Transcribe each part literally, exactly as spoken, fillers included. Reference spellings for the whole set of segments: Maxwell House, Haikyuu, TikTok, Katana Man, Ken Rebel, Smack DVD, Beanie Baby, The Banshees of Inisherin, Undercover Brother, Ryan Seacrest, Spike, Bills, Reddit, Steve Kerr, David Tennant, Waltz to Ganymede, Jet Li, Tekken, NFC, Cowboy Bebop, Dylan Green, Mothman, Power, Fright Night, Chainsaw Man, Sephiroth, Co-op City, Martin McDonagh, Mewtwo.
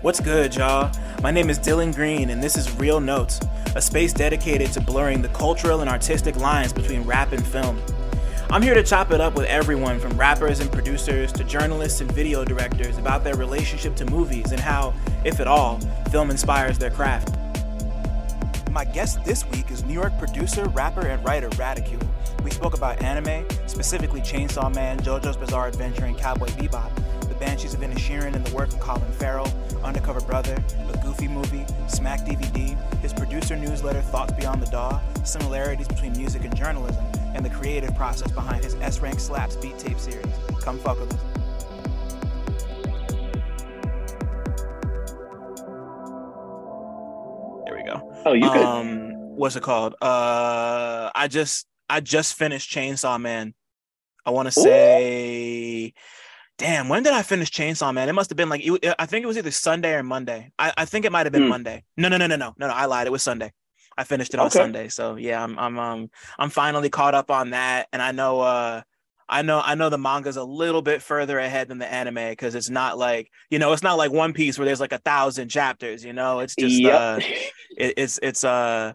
What's good, y'all? My name is Dylan Green, and this is Real Notes, a space dedicated to blurring the cultural and artistic lines between rap and film. I'm here to chop it up with everyone from rappers and producers to journalists and video directors about their relationship to movies and how, if at all, film inspires their craft. My guest this week is New York producer, rapper, and writer Radicule. We spoke about anime, specifically Chainsaw Man, JoJo's Bizarre Adventure, and Cowboy Bebop, The Banshees of Inisherin and the work of Colin Farrell, Undercover Brother, A Goofy Movie, Smack D V D, his producer newsletter Thoughts Beyond the Daw, similarities between music and journalism, and the creative process behind his S-Rank Slaps beat tape series. Come fuck with us. There we go. Oh, you good. Um, what's it called? Uh, I just I just finished Chainsaw Man. I want to say... Damn, when did I finish Chainsaw Man? It must have been like, it, I think it was either Sunday or Monday. I, I think it might have been mm. Monday. No, no, no, no, no, no, no. I lied. It was Sunday. I finished it on okay. Sunday. So yeah, I'm, I'm, um, I'm finally caught up on that. And I know, uh, I know, I know the manga's a little bit further ahead than the anime because it's not like, you know, it's not like One Piece where there's like a thousand chapters. You know, it's just, yep. uh, it, it's, it's, uh,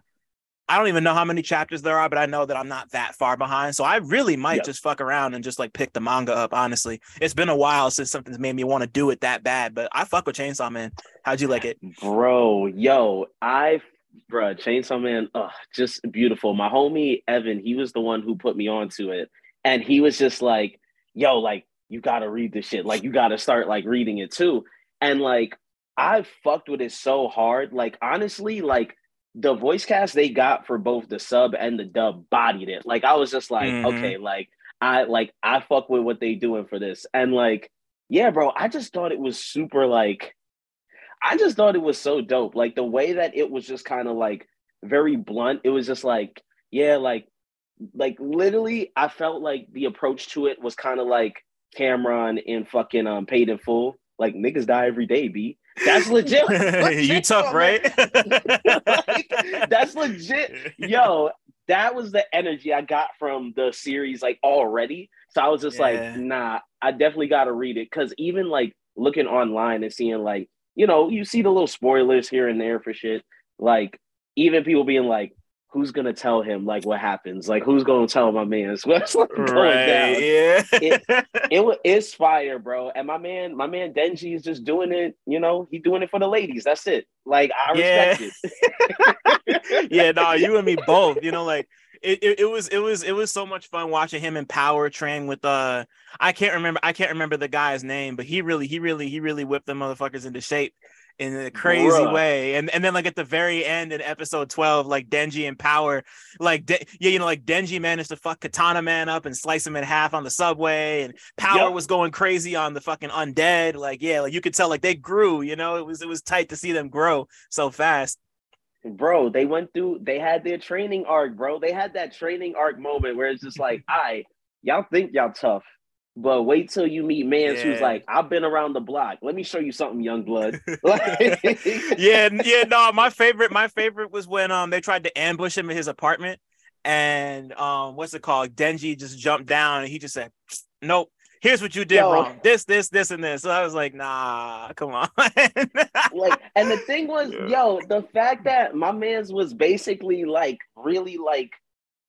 I don't even know how many chapters there are, but I know that I'm not that far behind. So I really might yep. just fuck around and just like pick the manga up. Honestly, it's been a while since something's made me want to do it that bad, but I fuck with Chainsaw Man. How'd you like it? Bro, yo, I, bro, Chainsaw Man, ugh, just beautiful. My homie, Evan, he was the one who put me onto it. And he was just like, yo, like, you got to read this shit. Like, you got to start like reading it too. And like, I fucked with it so hard. Like, honestly, like, the voice cast they got for both the sub and the dub bodied it. Like, I was just like, mm-hmm. okay, like I like I fuck with what they doing for this. And like, yeah, bro, I just thought it was super like, I just thought it was so dope. Like the way that it was just kind of like very blunt. It was just like, yeah, like, like literally I felt like the approach to it was kind of like Cameron in fucking um, Paid in Full. Like, niggas die every day, B. That's legit. legit you tough, right? Like, that's legit. Yo, that was the energy I got from the series, like, already. So I was just yeah. like, nah, I definitely got to read it. Because even, like, looking online and seeing, like, you know, you see the little spoilers here and there for shit. Like, even people being like, who's going to tell him, like, what happens? Like, who's going to tell my man? So it's like going right, down. Yeah. it, it, it's fire, bro. And my man, my man Denji is just doing it, you know, he doing it for the ladies. That's it. Like, I respect yeah. it. yeah, no, nah, you and me both, you know, like, It, it it was it was it was so much fun watching him in Power train with uh I can't remember I can't remember the guy's name, but he really he really he really whipped them motherfuckers into shape in a crazy Bruh. way. And and then like at the very end in episode twelve, like Denji and Power, like De- yeah you know like Denji managed to fuck Katana Man up and slice him in half on the subway, and Power yep. was going crazy on the fucking undead. Like yeah, like you could tell like they grew. You know it was it was tight to see them grow so fast. Bro, they went through, they had their training arc, bro. They had that training arc moment where it's just like, all right, y'all think y'all tough, but wait till you meet Mans yeah. who's like, I've been around the block. Let me show you something, young blood. yeah, yeah, no, my favorite, my favorite was when um they tried to ambush him in his apartment, and um what's it called? Denji just jumped down and he just said, nope. Here's what you did Yo. wrong. This, this, this, and this. So I was like, nah, come on. Like, and the thing was, yeah. yo, the fact that my man's was basically like really like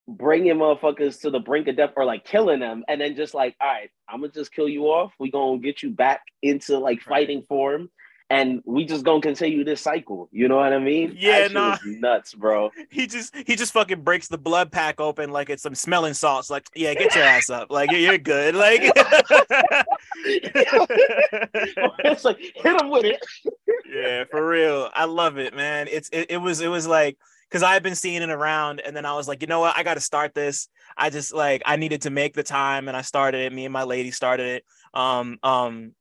bringing motherfuckers to the brink of death or like killing them, and then just like, all right, I'm gonna just kill you off. We gonna get you back into like fighting right. form, and we just gonna continue this cycle. You know what I mean? Yeah, nah. nuts, bro. He just he just fucking breaks the blood pack open like it's some smelling salts. Like, yeah, get your ass up. Like, you're good. Like, it's like hit him with it. Yeah, for real. I love it, man. It's it, it was it was like. Because I had been seeing it around, and then I was like, you know what? I got to start this. I just, like, I needed to make the time, and I started it. Me and my lady started it. Um, um,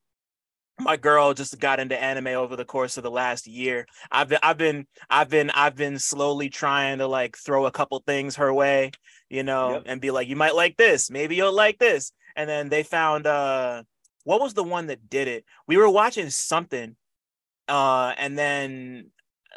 my girl just got into anime over the course of the last year. I've been, I've been, I've been, I've been slowly trying to, like, throw a couple things her way, you know, yep. and be like, you might like this. Maybe you'll like this. And then they found, uh, what was the one that did it? We were watching something, uh, and then,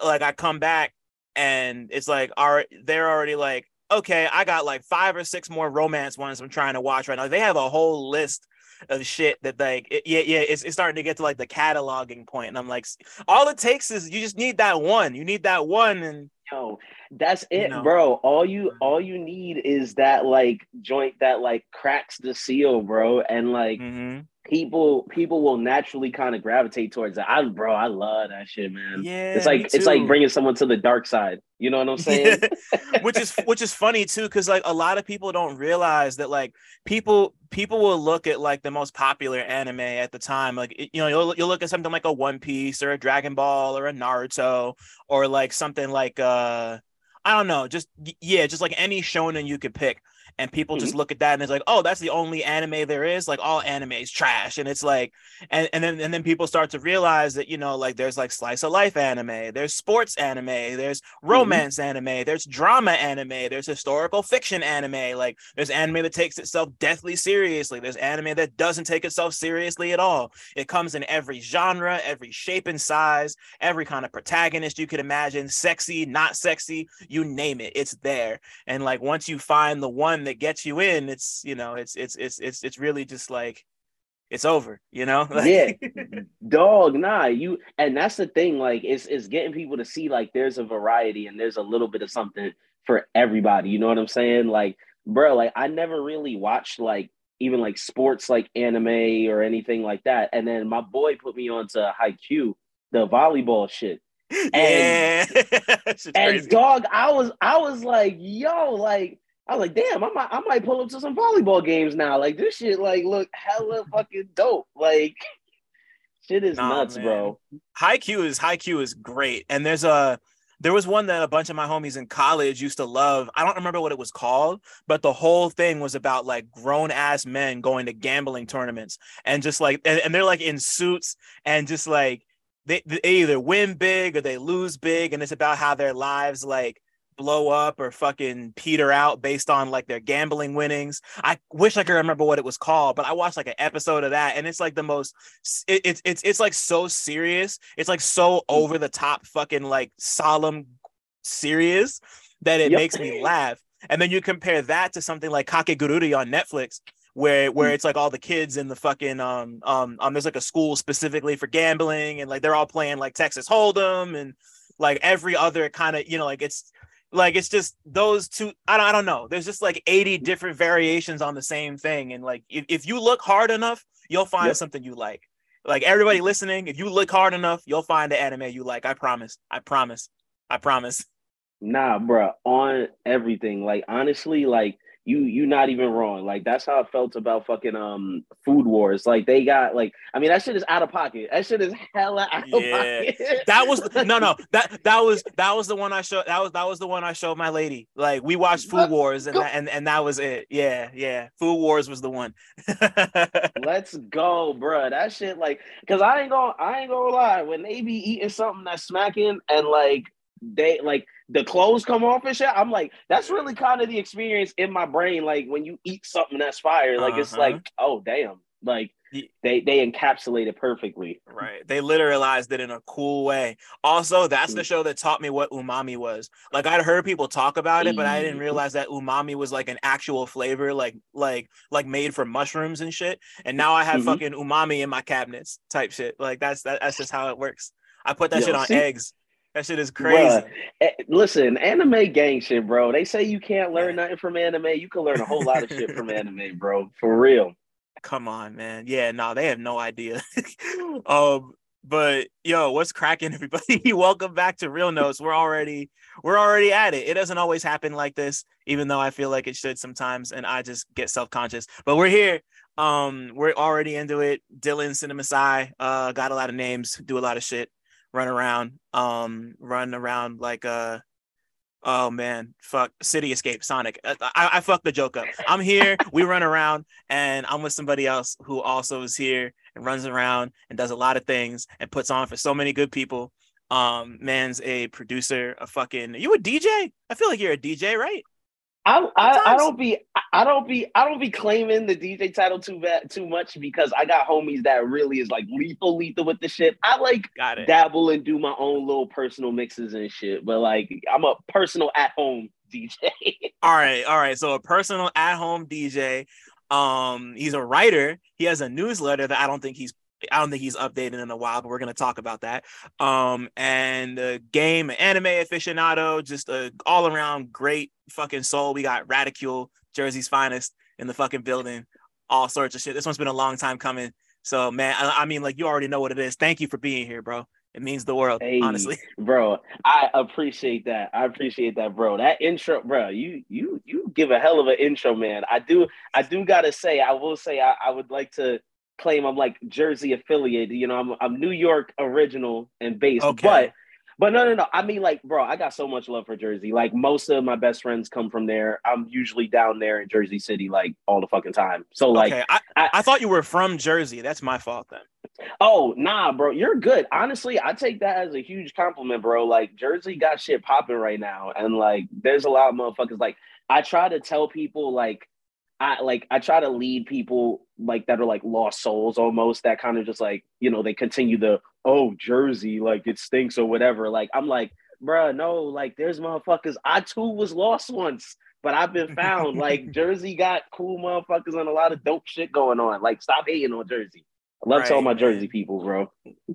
like, I come back, and it's like, all right, they're already like, okay, I got like five or six more romance ones I'm trying to watch right now. They have a whole list of shit that like, it, yeah, yeah, it's, it's starting to get to like the cataloging point. And I'm like, all it takes is you just need that one. You need that one. And yo, that's it, you know, bro. All you, all you need is that like joint that like cracks the seal, bro. And like, mm-hmm. people, people will naturally kind of gravitate towards that. I, bro, I love that shit, man. Yeah, it's like it's like bringing someone to the dark side. You know what I'm saying? Yeah. Which is which is funny too, because like a lot of people don't realize that like people people will look at like the most popular anime at the time. Like it, you know, you'll you'll look at something like a One Piece or a Dragon Ball or a Naruto or like something like uh I don't know, just yeah, just like any shonen you could pick. And people mm-hmm. just look at that and it's like, oh, that's the only anime there is. Like all anime is trash. And it's like, and, and then and then people start to realize that, you know, like there's like slice of life anime, there's sports anime, there's romance mm-hmm. anime, there's drama anime, there's historical fiction anime. Like there's anime that takes itself deathly seriously. There's anime that doesn't take itself seriously at all. It comes in every genre, every shape and size, every kind of protagonist you could imagine, sexy, not sexy, you name it, it's there. And like once you find the one that gets you in, it's you know it's it's it's it's it's really just like it's over, you know. Yeah. Dog, nah, you and that's the thing, like it's it's getting people to see like there's a variety and there's a little bit of something for everybody, you know what I'm saying? Like bro, like I never really watched like even like sports like anime or anything like that, and then my boy put me onto Haikyuu, the volleyball shit. And yeah. And dog, I was I was like, yo, like I was like, damn, I might, I might pull up to some volleyball games now. Like, this shit, like, look hella fucking dope. Like, shit is nah, nuts, man. Bro. Haikyuu is, Haikyuu is great. And there's a, there was one that a bunch of my homies in college used to love. I don't remember what it was called, but the whole thing was about like grown ass men going to gambling tournaments and just like, and, and they're like in suits and just like, they, they either win big or they lose big. And it's about how their lives, like, blow up or fucking peter out based on like their gambling winnings. I wish I could remember what it was called, but I watched like an episode of that and it's like the most it, it, it's it's like so serious, it's like so over the top fucking like solemn serious that it yep. makes me laugh. And then you compare that to something like Kakegururi on Netflix where where it's like all the kids in the fucking um um, um there's like a school specifically for gambling and like they're all playing like Texas Hold'em and like every other kind of, you know, like it's Like, it's just those two, I don't, I don't know. There's just like eighty different variations on the same thing. And like, if, if you look hard enough, you'll find yep. something you like. Like everybody listening, if you look hard enough, you'll find the anime you like. I promise. I promise. I promise. Nah, bro. On everything. Like, honestly, like you, you not even wrong. Like, that's how I felt about fucking um Food Wars. Like they got like, I mean, that shit is out of pocket. That shit is hella out yeah. of pocket. That was no, no. That that was that was the one I showed. That was that was the one I showed my lady. Like we watched Food Let's Wars, and that, and and that was it. Yeah, yeah. Food Wars was the one. Let's go, bro. That shit, like, cause I ain't gonna, I ain't gonna lie. When they be eating something that's smacking, and like they like. the clothes come off and shit, I'm like, that's really kind of the experience in my brain. Like when you eat something that's fire, like uh-huh. it's like, oh damn, like they they encapsulate it perfectly. Right. They literalized it in a cool way. Also, that's the show that taught me what umami was. Like I'd heard people talk about it, but I didn't realize that umami was like an actual flavor, like like like made from mushrooms and shit. And now I have mm-hmm. fucking umami in my cabinets type shit. Like that's that, that's just how it works. I put that Yo, shit on see- eggs. That shit is crazy. Bruh, listen, anime gang shit, bro. They say you can't learn yeah. nothing from anime. You can learn a whole lot of shit from anime, bro. For real. Come on, man. Yeah, no, nah, they have no idea. um, but yo, what's cracking, everybody? Welcome back to Real Notes. We're already we're already at it. It doesn't always happen like this, even though I feel like it should sometimes, and I just get self-conscious. But we're here. Um, we're already into it. Dylan, Cinemasai, uh, got a lot of names, do a lot of shit. Run around, um, run around like uh, oh man, fuck, City Escape, Sonic. I, I, I fucked the joke up. I'm here, we run around, and I'm with somebody else who also is here and runs around and does a lot of things and puts on for so many good people. Um, man's a producer, a fucking, you a D J? I feel like you're a D J, right? I, I I don't be I don't be I don't be claiming the D J title too bad, too much, because I got homies that really is like lethal lethal with the shit. I like got it. dabble and do my own little personal mixes and shit, but like I'm a personal at home D J. all right, all right. So a personal at home D J. Um, he's a writer. He has a newsletter that I don't think he's I don't think he's updated in a while, but we're gonna talk about that. Um, and a game anime aficionado, just a all around great fucking soul. We got Radicule, Jersey's finest, in the fucking building. All sorts of shit. This one's been a long time coming. So man, I, I mean, like you already know what it is. Thank you for being here, bro. It means the world, hey, honestly, bro. I appreciate that. I appreciate that, bro. That intro, bro. You, you, you give a hell of an intro, man. I do, I do gotta say, I will say, I, I would like to claim I'm like Jersey affiliated. You know, I'm, I'm New York original and based, okay. but, but no, no, no. I mean, like, bro, I got so much love for Jersey. Like, most of my best friends come from there. I'm usually down there in Jersey City, like all the fucking time. So, like, okay. I, I, I thought you were from Jersey. That's my fault then. Oh, nah, bro. You're good. Honestly, I take that as a huge compliment, bro. Like, Jersey got shit popping right now. And, like, there's a lot of motherfuckers. Like, I try to tell people, like, I like I try to lead people, like, that are, like, lost souls almost. That kind of just, like, you know, they continue the, oh, Jersey, like, it stinks or whatever. Like, I'm like, bruh, no, like, there's motherfuckers. I, too, was lost once, but I've been found. Like, Jersey got cool motherfuckers and a lot of dope shit going on. Like, stop hating on Jersey. I love right. all my Jersey people, bro.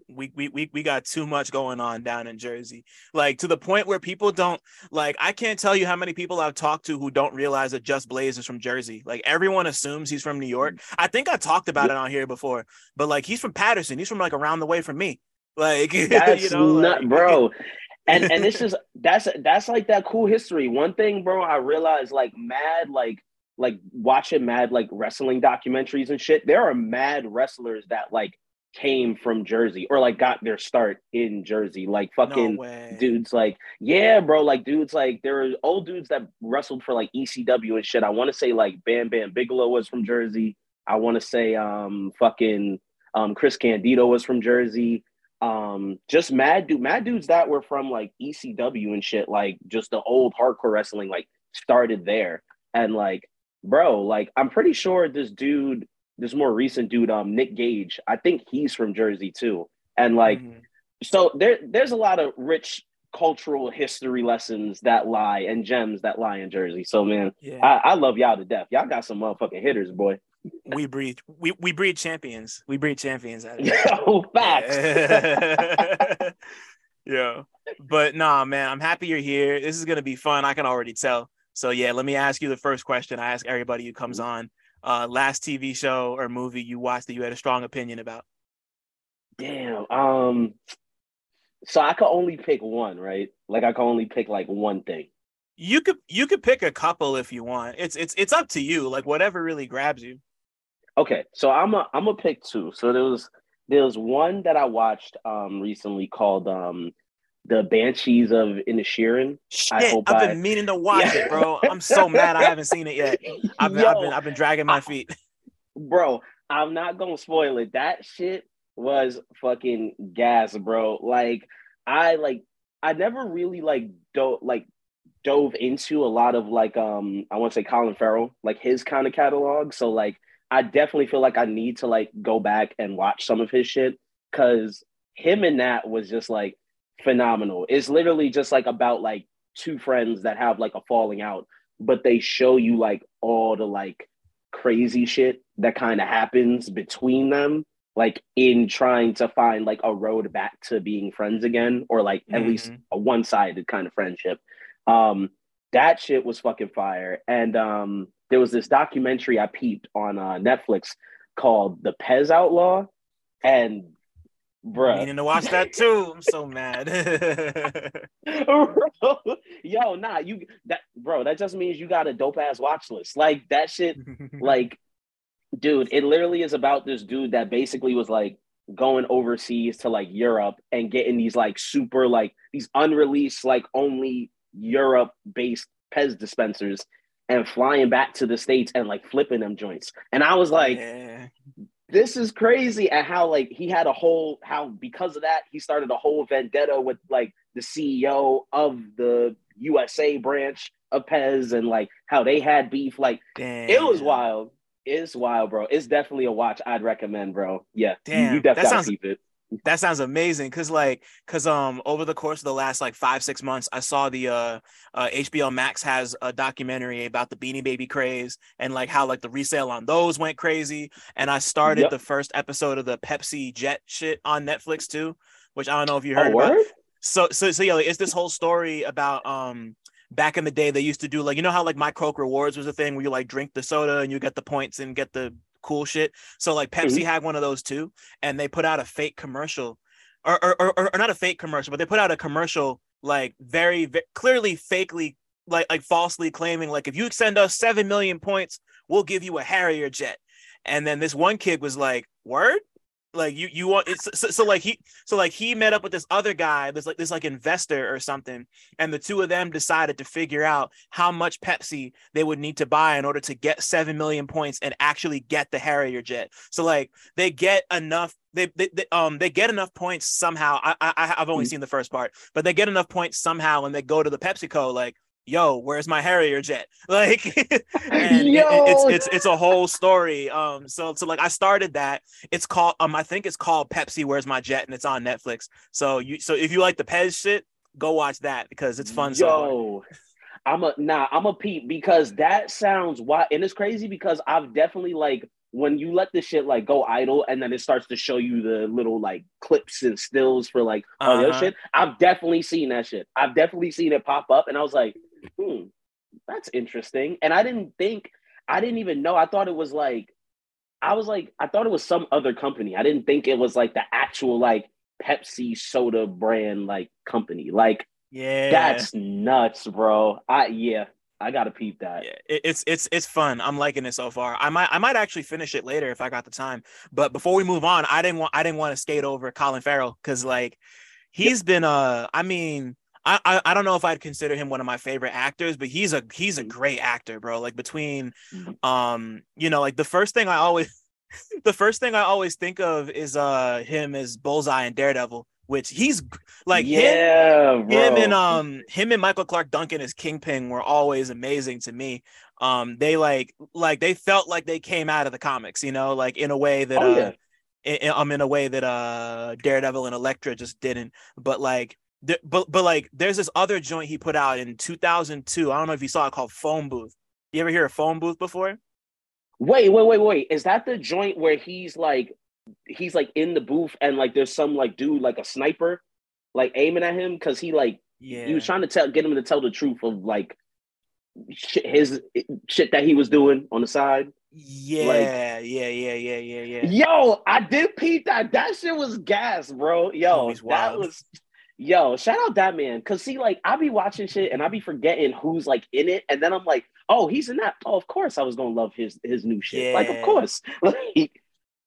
We, we we we got too much going on down in Jersey. Like, to the point where people don't, like, I can't tell you how many people I've talked to who don't realize that Just Blaze is from Jersey. Like, everyone assumes he's from New York. I think I talked about it on here before, but, like, he's from Patterson. He's from, like, around the way from me. Like, that's you know, not, like, bro. and and it's just that's that's like that cool history. One thing, bro, I realized, like, mad, like. like watching mad like wrestling documentaries and shit, there are mad wrestlers that like came from Jersey or like got their start in Jersey, like fucking no dudes like yeah bro like dudes like there are old dudes that wrestled for like E C W and shit. I want to say like Bam Bam Bigelow was from Jersey. I want to say um fucking um Chris Candido was from Jersey. Um just mad dude mad dudes that were from like E C W and shit, like just the old hardcore wrestling like started there. And like, bro, like, I'm pretty sure this dude, this more recent dude, um, Nick Gage, I think he's from Jersey too. And like, mm-hmm. so there, there's a lot of rich cultural history lessons that lie and gems that lie in Jersey. So man, yeah. I, I love y'all to death. Y'all got some motherfucking hitters, boy. We breed, we we breed champions. We breed champions. Out of Yo, facts. Yeah, but nah, man, I'm happy you're here. This is gonna be fun. I can already tell. So yeah, let me ask you the first question I ask everybody who comes on. Uh, last T V show or movie you watched that you had a strong opinion about? Damn. Um, so I could only pick one, right? Like I could only pick like one thing. You could you could pick a couple if you want. It's it's it's up to you. Like whatever really grabs you. Okay, so I'm a I'm a pick two. So there was there was one that I watched um, recently called. Um, The Banshees of Inisherin. Shit, I hope I've been I... meaning to watch yeah. it, bro. I'm so mad I haven't seen it yet. I've been, Yo, I've been, I've been dragging my feet. Bro, I'm not going to spoil it. That shit was fucking gas, bro. Like, I, like, I never really, like, do- like dove into a lot of, like, um, I want to say Colin Farrell, like, his kind of catalog. So, like, I definitely feel like I need to, like, go back and watch some of his shit. Because him and that was just, like, phenomenal. It's literally just like about like two friends that have like a falling out, but they show you like all the like crazy shit that kind of happens between them, like in trying to find like a road back to being friends again, or like at mm-hmm. least a one-sided kind of friendship. Um that shit was fucking fire. And um there was this documentary I peeped on uh Netflix called The Pez Outlaw, and bruh. Meaning to watch that too. I'm so mad. Bro, yo, nah, you that bro, that just means you got a dope ass watch list. Like that shit, like, dude, it literally is about this dude that basically was like going overseas to like Europe and getting these like super like these unreleased, like only Europe based Pez dispensers and flying back to the States and like flipping them joints. And I was like, yeah. This is crazy. And how like he had a whole how because of that he started a whole vendetta with like the C E O of the U S A branch of Pez and like how they had beef. Like Damn. It was wild. It's wild, bro. It's definitely a watch I'd recommend, bro. Yeah. Damn. You definitely gotta keep it. That sounds amazing, cause like, cause um, over the course of the last like five six months, I saw the uh, uh, H B O Max has a documentary about the Beanie Baby craze and like how like the resale on those went crazy, and I started yep. the first episode of the Pepsi Jet shit on Netflix too, which I don't know if you heard oh, about. So so so yeah, like, it's this whole story about um. Back in the day, they used to do like, you know how like My Coke Rewards was a thing where you like drink the soda and you get the points and get the cool shit. So like Pepsi mm-hmm. had one of those too, and they put out a fake commercial, or or, or or not a fake commercial, but they put out a commercial like very, very clearly fakely like like falsely claiming like, if you send us seven million points, we'll give you a Harrier jet. And then this one kid was like, "Word." Like you, you want it's so, so like he, so like he met up with this other guy, this like this like investor or something, and the two of them decided to figure out how much Pepsi they would need to buy in order to get seven million points and actually get the Harrier jet. So like they get enough, they they, they um they get enough points somehow. I, I I've only mm-hmm. seen the first part, but they get enough points somehow, and they go to the PepsiCo like, "Yo, where's my Harrier jet?" Like, and it, it's it's it's a whole story. Um, so so like I started that. It's called um, I think it's called Pepsi Where's My Jet, and it's on Netflix. So you so if you like the Pez shit, go watch that because it's fun. Yo, so I'm a nah, I'm a peep because that sounds wild, and it's crazy because I've definitely like when you let this shit like go idle and then it starts to show you the little like clips and stills for like all uh-huh. the shit. I've definitely seen that shit. I've definitely seen it pop up, and I was like, hmm, that's interesting. And I didn't think, I didn't even know. I thought it was like, I was like, I thought it was some other company. I didn't think it was like the actual like Pepsi soda brand like company. Like, yeah, that's nuts, bro. I yeah, I gotta peep that. Yeah, it, it's it's it's fun. I'm liking it so far. I might I might actually finish it later if I got the time. But before we move on, I didn't want I didn't want to skate over Colin Farrell because like he's yep. been uh I mean. I I don't know if I'd consider him one of my favorite actors, but he's a he's a great actor, bro. Like between, um, you know, like the first thing I always, the first thing I always think of is uh him as Bullseye and Daredevil, which he's like yeah, him, him and um him and Michael Clark Duncan as Kingpin were always amazing to me. Um, they like like they felt like they came out of the comics, you know, like in a way that oh, uh, yeah. in, um, in a way that uh Daredevil and Elektra just didn't, but like. But but like there's this other joint he put out in two thousand two. I don't know if you saw it, called Phone Booth. You ever hear of Phone Booth before? Wait, wait, wait, wait. Is that the joint where he's like he's like in the booth and like there's some like dude like a sniper like aiming at him because he like yeah. he was trying to tell get him to tell the truth of like shit, his shit that he was doing on the side. Yeah, like, yeah, yeah, yeah, yeah, yeah. Yo, I did peep that. That shit was gas, bro. Yo, that wild. was. Yo, shout out that man. Cause see, like, I be watching shit and I be forgetting who's like in it. And then I'm like, oh, he's in that. Oh, of course I was gonna love his his new shit. Yeah. Like, of course.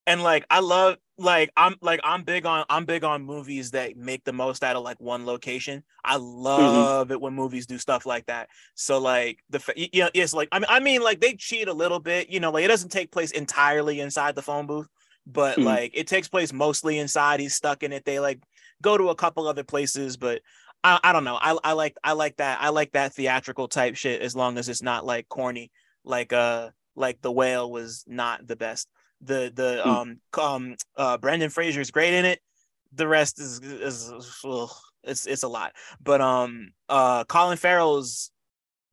And like I love like I'm like I'm big on I'm big on movies that make the most out of like one location. I love mm-hmm. it when movies do stuff like that. So like the you know, it's like I mean I mean like they cheat a little bit, you know, like it doesn't take place entirely inside the phone booth, but mm-hmm. like it takes place mostly inside. He's stuck in it. They like go to a couple other places, but I, I don't know. I I like I like that I like that theatrical type shit as long as it's not like corny. Like uh like The Whale was not the best. The the um um uh Brendan Fraser's great in it. The rest is is ugh, it's it's a lot. But um uh Colin Farrell's.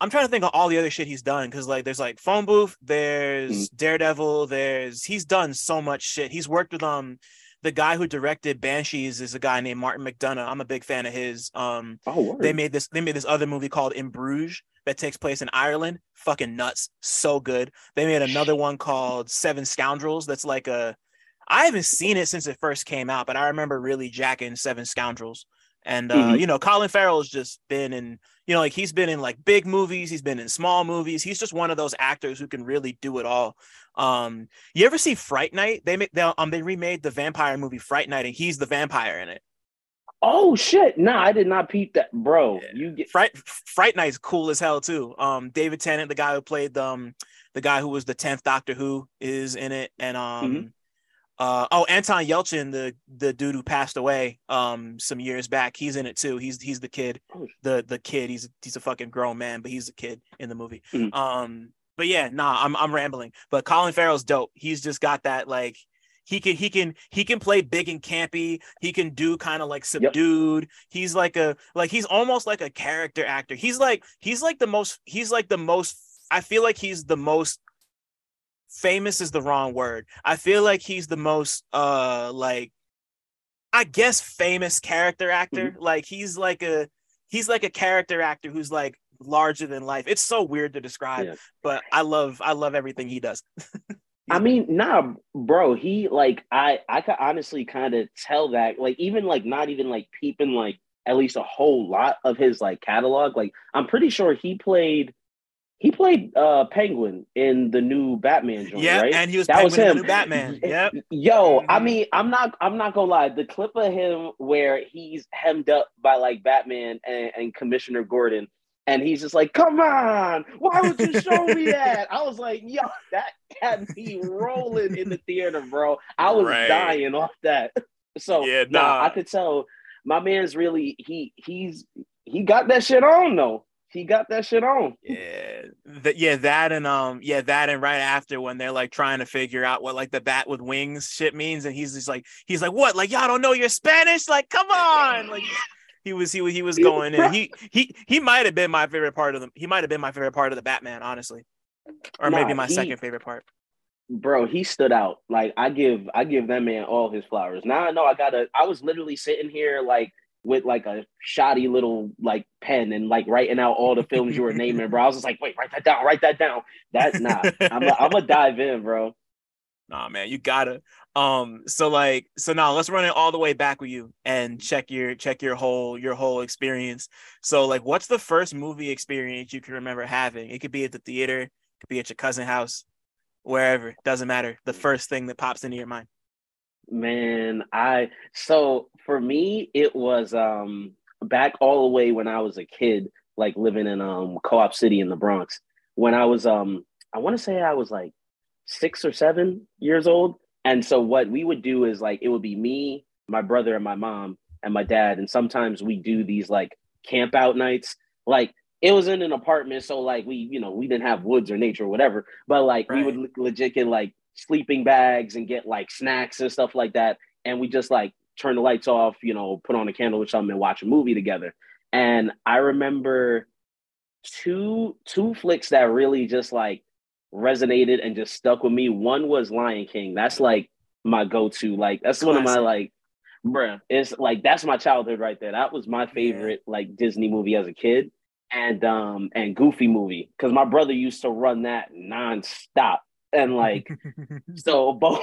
I'm trying to think of all the other shit he's done because like there's like Phone Booth, there's Daredevil, there's he's done so much shit. He's worked with um. The guy who directed Banshees is a guy named Martin McDonagh. I'm a big fan of his. Um, oh, they made this. They made this other movie called In Bruges that takes place in Ireland. Fucking nuts. So good. They made another one called Seven Scoundrels. That's like a. I haven't seen it since it first came out, but I remember really jacking Seven Scoundrels. And uh, mm-hmm. you know, Colin Farrell's just been in. You know, like he's been in like big movies. He's been in small movies. He's just one of those actors who can really do it all. Um, you ever see Fright Night? They make they um they remade the vampire movie Fright Night, and he's the vampire in it. Oh shit! Nah, I did not peep that, bro. Yeah. You get Fright Fright Night's cool as hell too. Um, David Tennant, the guy who played the um, the guy who was the tenth Doctor Who, is in it, and um, mm-hmm. Uh, oh, Anton Yelchin, the the dude who passed away um, some years back, he's in it too. He's he's the kid, the the kid. He's he's a fucking grown man, but he's a kid in the movie. Mm. Um, but yeah, nah, I'm I'm rambling. But Colin Farrell's dope. He's just got that like he can he can he can play big and campy. He can do kind of like subdued. Yep. He's like a like he's almost like a character actor. He's like he's like the most he's like the most. I feel like he's the most. Famous is the wrong word. I feel like he's the most uh like I guess famous character actor. Mm-hmm. Like he's like a he's like a character actor who's like larger than life. It's so weird to describe, yeah. but I love I love everything he does. I mean, nah, bro, he like I I could honestly kind of tell that like even like not even like peeping like at least a whole lot of his like catalog. Like I'm pretty sure he played He played uh, Penguin in the new Batman joint, yeah, right? Yeah, and he was that Penguin was him. in the new Batman. Yep. Yo, I mean, I'm not, I'm not gonna lie. The clip of him where he's hemmed up by like Batman and, and Commissioner Gordon, and he's just like, "Come on, why would you show me that?" I was like, "Yo, that had me rolling in the theater, bro. I was right. dying off that." So yeah, nah. nah, I could tell my man's really he he's he got that shit on though. He got that shit on. Yeah, Th- yeah, that and um, yeah, that and right after when they're like trying to figure out what like the bat with wings shit means, and he's just like, he's like, what? Like y'all don't know your Spanish? Like come on! Like he was he was he was going in. He he he might have been my favorite part of the. He might have been my favorite part of the Batman, honestly, or nah, maybe my he, second favorite part. Bro, he stood out. Like I give I give that man all his flowers. Now I know I gotta. I was literally sitting here like. With like a shoddy little like pen and like writing out all the films you were naming, bro. I was just like, wait, write that down, write that down. That's nah. I'm a, I'm a dive in, bro. Nah, man, you gotta. Um, so like, so now let's run it all the way back with you and check your check your whole your whole experience. So like, what's the first movie experience you can remember having? It could be at the theater, it could be at your cousin's house, wherever. Doesn't matter. The first thing that pops into your mind. Man, I so for me it was um back all the way when I was a kid, like living in um Co-op City in the Bronx. When I was um I want to say I was like six or seven years old, and so what we would do is like it would be me, my brother, and my mom and my dad, and sometimes we do these like camp out nights. Like it was in an apartment, so like we you know we didn't have woods or nature or whatever, but like right. we would legit get like sleeping bags and get like snacks and stuff like that, and we just like turn the lights off, you know, put on a candle or something and watch a movie together. And I remember two two flicks that really just like resonated and just stuck with me. One was Lion King. That's like my go-to, like that's Classic. One of my like bruh it's like that's my childhood right there. That was my favorite yeah. like Disney movie as a kid. And um and Goofy Movie, because my brother used to run that non-stop. And like, so both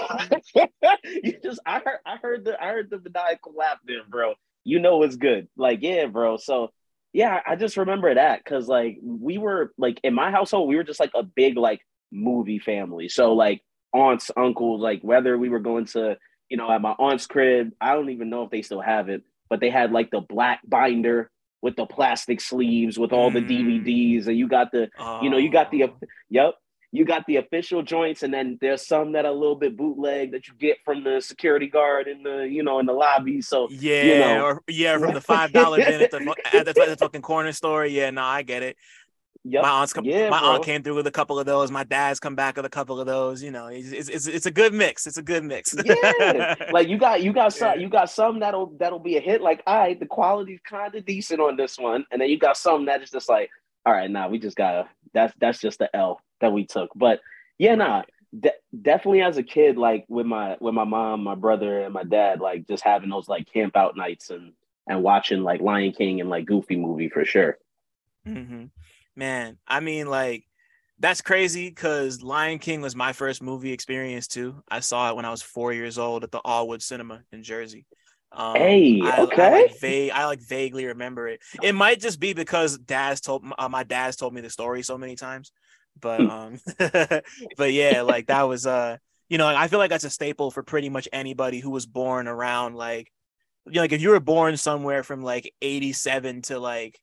you just I heard I heard the I heard the maniacal laugh there, bro. You know it's good, like yeah, bro. So yeah, I just remember that because like we were like in my household we were just like a big like movie family. So like aunts, uncles, like whether we were going to you know at my aunt's crib, I don't even know if they still have it, but they had like the black binder with the plastic sleeves with all mm. the D V Ds, and you got the oh. you know you got the yep. You got the official joints, and then there's some that are a little bit bootleg that you get from the security guard in the, you know, in the lobby. So yeah, you know. or yeah, from the five dollar bin at the at the, the fucking corner store. Yeah, no, I get it. Yep. My aunt's come, yeah, my bro. aunt came through with a couple of those. My dad's come back with a couple of those. You know, it's it's it's, it's a good mix. It's a good mix. yeah, like you got you got some you got some that'll that'll be a hit. Like, all right, the quality's kind of decent on this one, and then you got some that is just like, all right, nah, we just gotta. That's that's just the L. That we took. But yeah, nah, de- definitely as a kid, like with my with my mom, my brother, and my dad, like just having those like camp out nights and and watching like Lion King and like Goofy Movie for sure. Mm-hmm. Man, I mean, like that's crazy because Lion King was my first movie experience too. I saw it when I was four years old at the Allwood Cinema in Jersey. Um, hey, I, okay. I like, vague, I like vaguely remember it. It might just be because dad's told uh, my dad's told me the story so many times. But um but yeah, like that was uh you know I feel like that's a staple for pretty much anybody who was born around like you know, like if you were born somewhere from like eighty-seven to like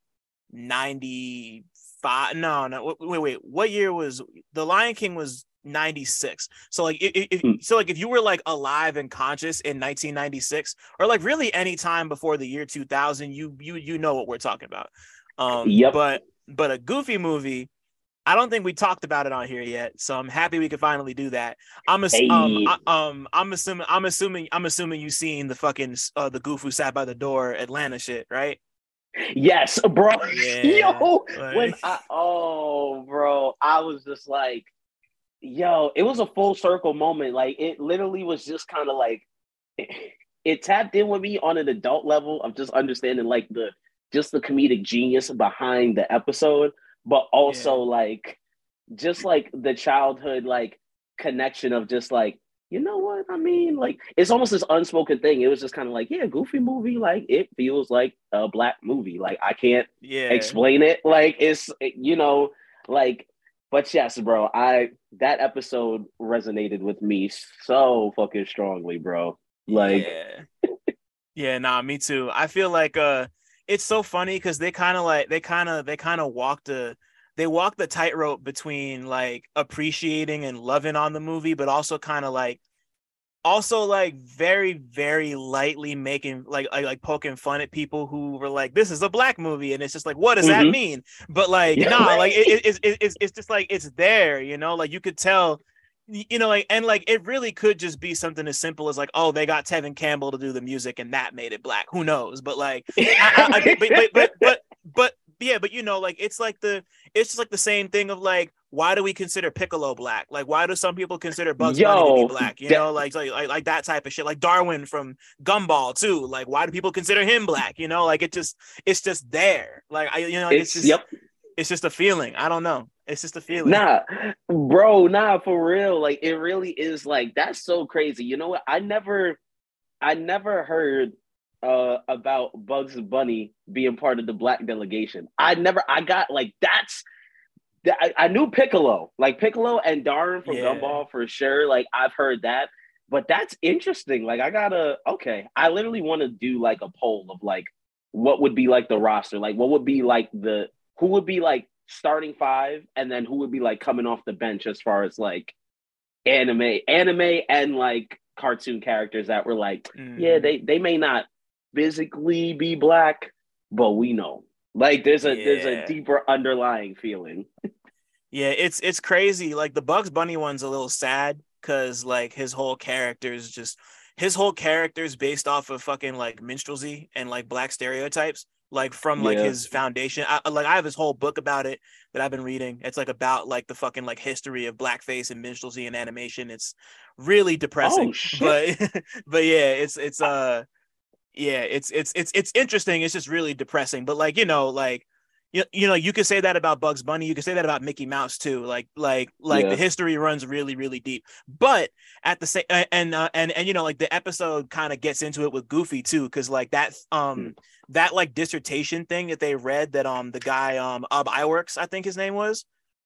ninety-five no no wait wait what year was the Lion King was ninety-six. So like if, if, mm. so like if you were like alive and conscious in nineteen ninety-six, or like really any time before the year two thousand, you you you know what we're talking about. Um yep. but but A Goofy Movie, I don't think we talked about it on here yet, so I'm happy we could finally do that. I'm ass- hey. um, I, um I'm assuming I'm assuming I'm assuming you've seen the fucking uh, the goof who sat by the door Atlanta shit, right? Yes, bro. Yeah, yo, like... when I oh bro, I was just like, yo, it was a full circle moment. Like, it literally was just kind of like, it, it tapped in with me on an adult level of just understanding like the, just the comedic genius behind the episode, but also yeah. like, just like the childhood, like connection of just like, you know what I mean? Like, it's almost this unspoken thing. It was just kind of like, yeah, Goofy Movie. Like, it feels like a black movie. Like, I can't yeah. explain it. Like, it's, you know, like, but yes, bro, I that episode resonated with me so fucking strongly, bro. Like, yeah, yeah nah, me too. I feel like uh, it's so funny because they kind of like they kind of they kind of walked the they walked the tightrope between like appreciating and loving on the movie, but also kind of like also like very very lightly making like, like like poking fun at people who were like, this is a black movie, and it's just like, what does mm-hmm. that mean? But like yeah, nah right. like it, it, it, it's it's just like it's there, you know, like you could tell, you know, like, and like it really could just be something as simple as like, oh, they got Tevin Campbell to do the music and that made it black, who knows, but like I, I, I, but, but, but but but yeah but you know, like it's like the it's just like the same thing of like, why do we consider Piccolo black? Like, why do some people consider Bugs Yo, Bunny to be black? You that, know, like, like, like that type of shit. Like Darwin from Gumball too. Like, why do people consider him black? You know, like it just, it's just there. Like, I, you know, like, it's, it's just, yep. it's just a feeling. I don't know. It's just a feeling. Nah, bro, nah, for real. Like, it really is. Like, that's so crazy. You know what? I never, I never heard uh, about Bugs Bunny being part of the black delegation. I never. I got like that's. I, I knew Piccolo, like Piccolo and Darwin from yeah. Gumball for sure. Like I've heard that, but that's interesting. Like I gotta, okay. I literally want to do like a poll of like, what would be like the roster? Like what would be like the, who would be like starting five and then who would be like coming off the bench as far as like anime, anime and like cartoon characters that were like, mm. yeah, they, they may not physically be black, but we know. Like there's a yeah. there's a deeper underlying feeling. Yeah, it's it's crazy. Like the Bugs Bunny one's a little sad because like his whole character is just his whole character is based off of fucking like minstrelsy and like black stereotypes. Like from like yeah. his foundation. I, like I have this whole book about it that I've been reading. It's like about like the fucking like history of blackface and minstrelsy and animation. It's really depressing. Oh, shit. But but yeah, it's it's uh. Yeah, it's it's it's it's interesting. It's just really depressing. But like, you know, like you, you know, you could say that about Bugs Bunny. You could say that about Mickey Mouse too. Like like like yeah. the history runs really really deep. But at the same and uh, and and you know, like the episode kind of gets into it with Goofy too, because like that um hmm. that like dissertation thing that they read that um the guy um Ob Iwerks, I think his name was,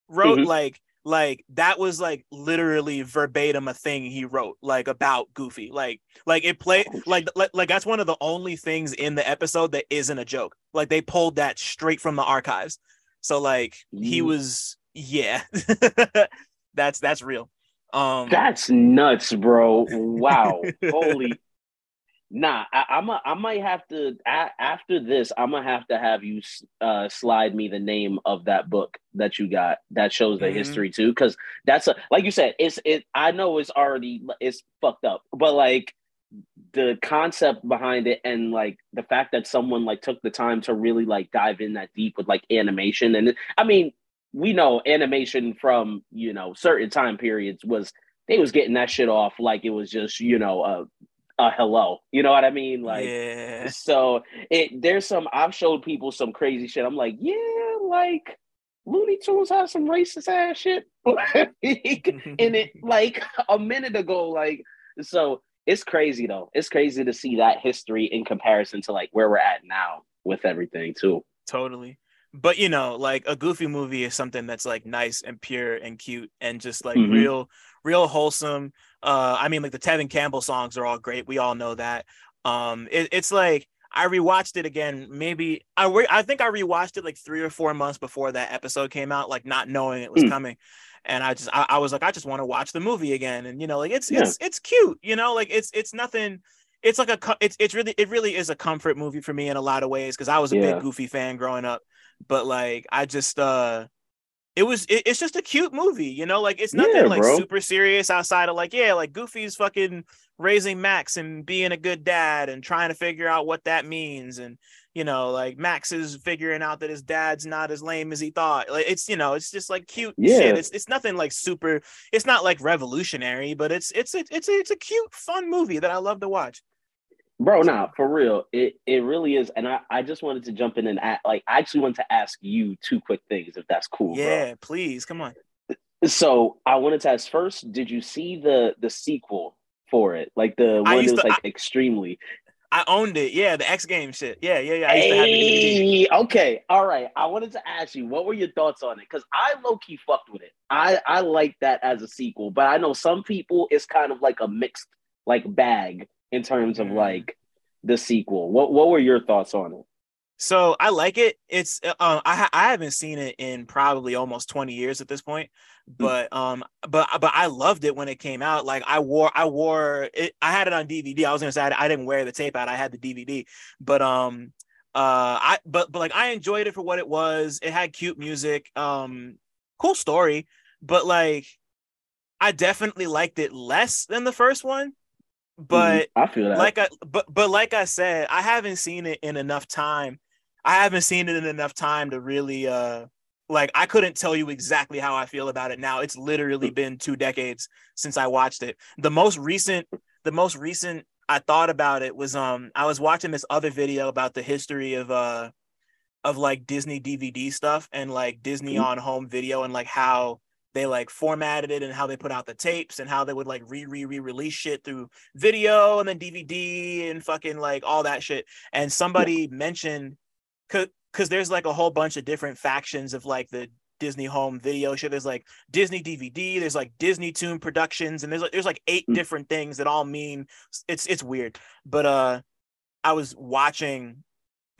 wrote mm-hmm. like. Like that was like literally verbatim a thing he wrote like about Goofy. Like like it played like, like like that's one of the only things in the episode that isn't a joke. Like they pulled that straight from the archives. So like he was yeah. that's that's real. Um That's nuts, bro. Wow. Holy. Nah, I, I'm a, I might have to a, after this. I'm gonna have to have you uh, slide me the name of that book that you got that shows the mm-hmm. history too, because that's a, like you said, it's it. I know it's already it's fucked up, but like the concept behind it and like the fact that someone like took the time to really like dive in that deep with like animation, and I mean we know animation from, you know, certain time periods was they was getting that shit off like it was just, you know, uh. Uh, hello, you know what I mean? Like, yeah. so it there's some I've showed people some crazy shit. I'm like, yeah, like Looney Tunes have some racist ass shit like, in it, like a minute ago. Like, so it's crazy though. It's crazy to see that history in comparison to like where we're at now with everything too. Totally. But you know, like A Goofy Movie is something that's like nice and pure and cute and just like mm-hmm. real, real wholesome. Uh, I mean, like the Tevin Campbell songs are all great. We all know that. Um, it, it's like I rewatched it again. Maybe I re- I think I rewatched it like three or four months before that episode came out, like not knowing it was mm. coming. And I just, I, I was like, I just want to watch the movie again. And, you know, like, it's, yeah. it's, it's cute, you know, like it's, it's nothing. It's like a, it's, it's really, it really is a comfort movie for me in a lot of ways. Cause I was a yeah. big Goofy fan growing up, but like, I just, uh, it was, it, it's just a cute movie, you know, like it's nothing yeah, like bro. super serious outside of like, yeah, like Goofy's fucking raising Max and being a good dad and trying to figure out what that means. And, you know, like Max is figuring out that his dad's not as lame as he thought. Like it's, you know, it's just like cute yeah. shit. It's it's nothing like super. It's not like revolutionary, but it's it's it's it's a, it's a cute, fun movie that I love to watch. Bro, nah, for real, it it really is. And I I just wanted to jump in and add, like I actually wanted to ask you two quick things, if that's cool. Yeah, bro. Please, come on. So I wanted to ask first, did you see the the sequel for it? Like the one that was to, like I... extremely. I owned it. Yeah, the X Games shit. Yeah, yeah, yeah. I used hey, to have it. Okay, all right. I wanted to ask you, what were your thoughts on it? Because I low-key fucked with it. I, I like that as a sequel, but I know some people, it's kind of like a mixed like bag in terms of like the sequel. What What were your thoughts on it? So I like it. It's uh, I I haven't seen it in probably almost twenty years at this point, but um but but I loved it when it came out. Like I wore I wore it. I had it on D V D. I was gonna say I, I didn't wear the tape out. I had the D V D, but um uh I but but like I enjoyed it for what it was. It had cute music, um cool story, but like I definitely liked it less than the first one. But I feel that. like I but but like I said, I haven't seen it in enough time. I haven't seen it in enough time to really, uh, like, I couldn't tell you exactly how I feel about it now. It's literally been two decades since I watched it. The most recent, the most recent I thought about it was, um, I was watching this other video about the history of, uh, of like Disney D V D stuff and like Disney on home video and like how they like formatted it and how they put out the tapes and how they would like re re re release shit through video and then D V D and fucking like all that shit. And somebody mentioned, because there's like a whole bunch of different factions of like the Disney home video shit. There's like Disney D V D, there's like Disney Toon Productions, and there's like there's like eight mm-hmm. different things that all mean it's it's weird. But uh I was watching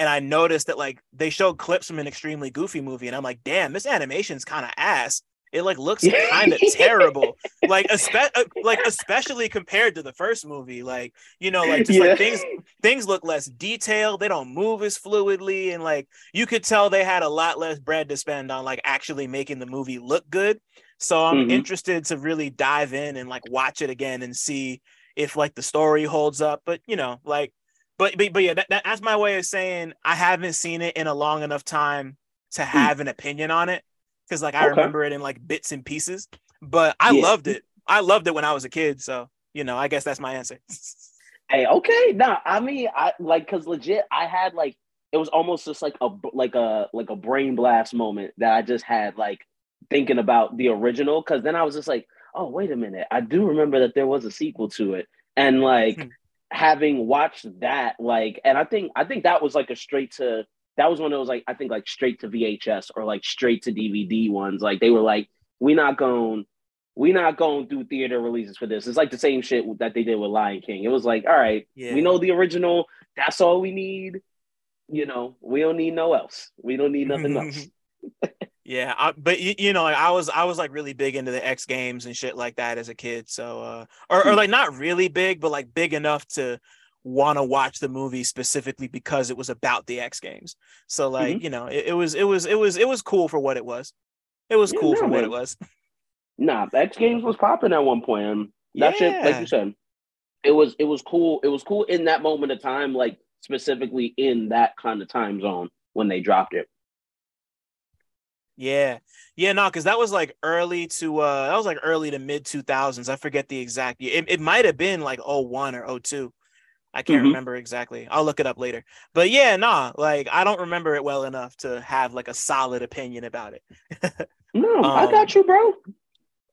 and I noticed that like they showed clips from an extremely Goofy movie, and I'm like, damn, this animation's kind of ass. It like looks kind of terrible, like espe- like especially compared to the first movie. Like, you know, like just yeah. like things things look less detailed. They don't move as fluidly, and like you could tell they had a lot less bread to spend on like actually making the movie look good. So I'm mm-hmm. interested to really dive in and like watch it again and see if like the story holds up. But you know, like, but but, but yeah, that, that's my way of saying I haven't seen it in a long enough time to have mm. an opinion on it. Because like I okay. remember it in like bits and pieces, but I yeah. loved it. I loved it when I was a kid. So, you know, I guess that's my answer. Hey, okay. Nah, I mean, I like, cause legit, I had like, it was almost just like a, like a, like a brain blast moment that I just had like thinking about the original. Cause then I was just like, oh, wait a minute. I do remember that there was a sequel to it. And like hmm. having watched that, like, and I think, I think that was like a straight to, that was when it was like, I think like straight to V H S or like straight to D V D ones. Like they were like, we not going, we not going through theater releases for this. It's like the same shit that they did with Lion King. It was like, all right, yeah. we know the original. That's all we need. You know, we don't need no else. We don't need nothing else. Yeah. I, but you, you know, I was, I was like really big into the X Games and shit like that as a kid. So, uh, or, or like not really big, but like big enough to want to watch the movie specifically because it was about the X Games. So like, mm-hmm. you know, it, it was, it was, it was, it was cool for what it was. It was yeah, cool no, for man. what it was. Nah, X Games was popping at one point. And that yeah. shit, like you said, it was, it was cool. It was cool in that moment of time, like specifically in that kind of time zone when they dropped it. Yeah. Yeah, no, because that was like early to uh that was like early to mid two thousands. I forget the exact year. It, it might have been like oh one or oh two. I can't mm-hmm. remember exactly. I'll look it up later. But yeah, nah, like I don't remember it well enough to have like a solid opinion about it. No, um, I got you, bro.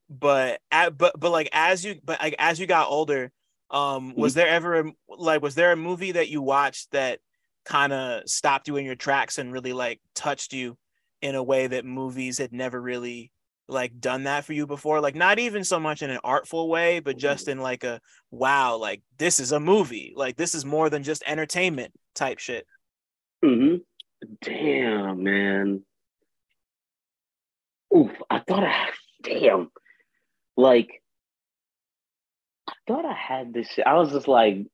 But but but like as you but like as you got older, um, was there ever a, like was there a movie that you watched that kind of stopped you in your tracks and really like touched you in a way that movies had never really like done that for you before? Like not even so much in an artful way, but just in like a wow, like this is a movie, like this is more than just entertainment type shit. Mm-hmm. Damn, man. Oof, I thought I damn, like, I thought I had this shit. I was just like,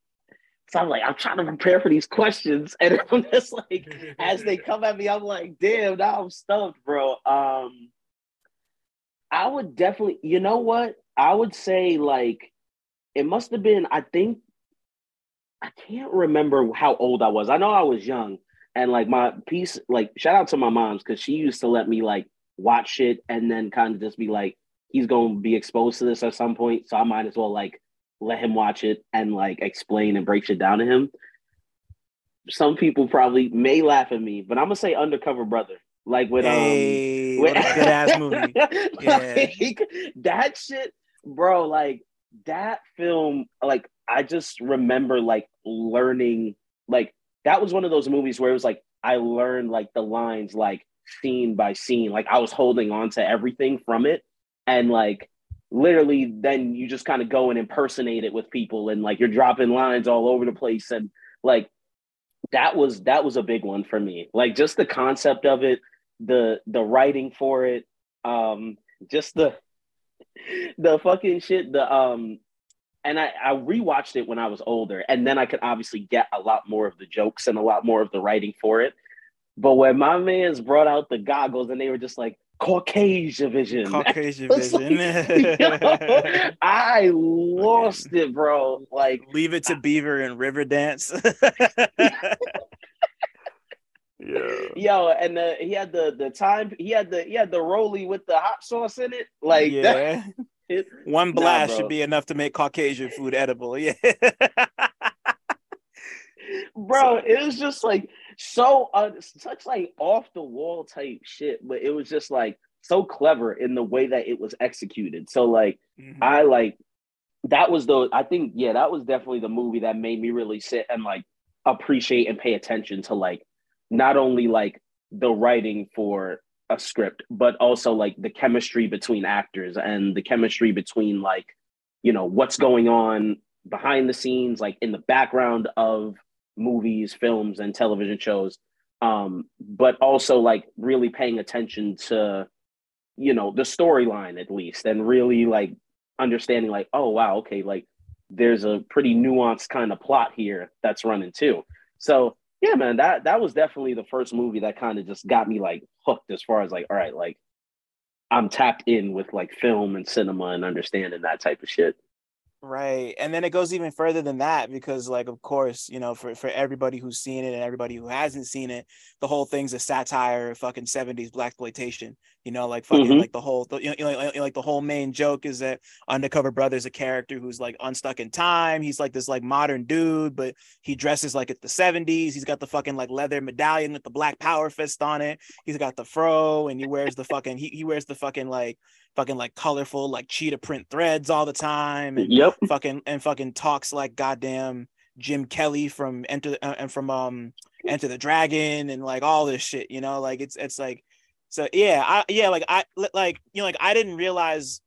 so I'm like, I'm trying to prepare for these questions. And I'm just like, as they come at me, I'm like, damn, now I'm stumped, bro. Um, I would definitely, you know what? I would say, like, it must have been, I think, I can't remember how old I was. I know I was young. And, like, my piece, like, shout out to my mom's, because she used to let me, like, watch shit and then kind of just be like, he's going to be exposed to this at some point, so I might as well, like, let him watch it and, like, explain and break shit down to him. Some people probably may laugh at me, but I'm going to say Undercover Brother. Like, with, hey, um... with... What a good-ass movie. Yeah. Like, that shit, bro, like, that film, like, I just remember, like, learning, like, that was one of those movies where it was, like, I learned, like, the lines, like, scene by scene. Like, I was holding on to everything from it, and, like, literally then you just kind of go and impersonate it with people, and like you're dropping lines all over the place. And like that was that was a big one for me, like just the concept of it, the the writing for it, um just the the fucking shit, the um and I, I rewatched it when I was older, and then I could obviously get a lot more of the jokes and a lot more of the writing for it. But when my man's brought out the goggles and they were just like, Caucasian vision. Caucasian vision. Like, yo, I lost it, bro. Like, leave it to Beaver and River Dance. Yeah. Yo, and the, he had the the time. He had the he had the rolly with the hot sauce in it. Like, yeah. That, it, one blast nah, should be enough to make Caucasian food edible. Yeah. Bro, it was just like so uh, such like off the wall type shit, but it was just like so clever in the way that it was executed. So like mm-hmm. I like that was the I think yeah that was definitely the movie that made me really sit and like appreciate and pay attention to like not only like the writing for a script, but also like the chemistry between actors and the chemistry between like, you know, what's going on behind the scenes, like in the background of movies, films, and television shows, um but also like really paying attention to, you know, the storyline at least, and really like understanding like, oh wow, okay, like there's a pretty nuanced kind of plot here that's running too. So yeah, man, that that was definitely the first movie that kind of just got me like hooked as far as like, all right, like I'm tapped in with like film and cinema and understanding that type of shit. Right. And then it goes even further than that, because like, of course, you know, for, for everybody who's seen it and everybody who hasn't seen it, the whole thing's a satire of fucking seventies blaxploitation, you know, like fucking mm-hmm. like the whole, you know, like, like the whole main joke is that Undercover Brother's a character who's like unstuck in time. He's like this like modern dude, but he dresses like it's the seventies. He's got the fucking like leather medallion with the black power fist on it. He's got the fro, and he wears the fucking, he, he wears the fucking like, fucking like colorful like cheetah print threads all the time, and yep. fucking and fucking talks like goddamn Jim Kelly from Enter the, uh, and from um Enter the Dragon, and like all this shit, you know, like it's it's like, so yeah, I yeah like I like you know like I didn't realize,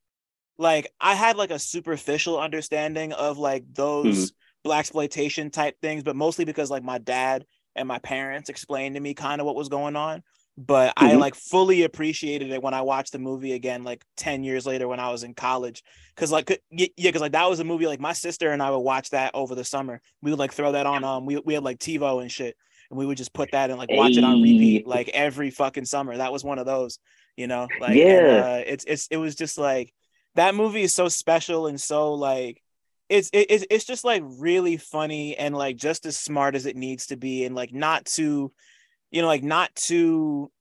like I had like a superficial understanding of like those mm-hmm. blaxploitation type things, but mostly because like my dad and my parents explained to me kind of what was going on. But mm-hmm. I like fully appreciated it when I watched the movie again, like ten years later when I was in college. Cause like, yeah, cause like that was a movie, like my sister and I would watch that over the summer. We would like throw that on, um, we, we had like TiVo and shit, and we would just put that and like watch hey. it on repeat, like every fucking summer. That was one of those, you know, like, yeah. and, uh, it's, it's, it was just like, that movie is so special. And so like, it's, it, it's, it's just like really funny and like just as smart as it needs to be. And like not to, you know, like not to,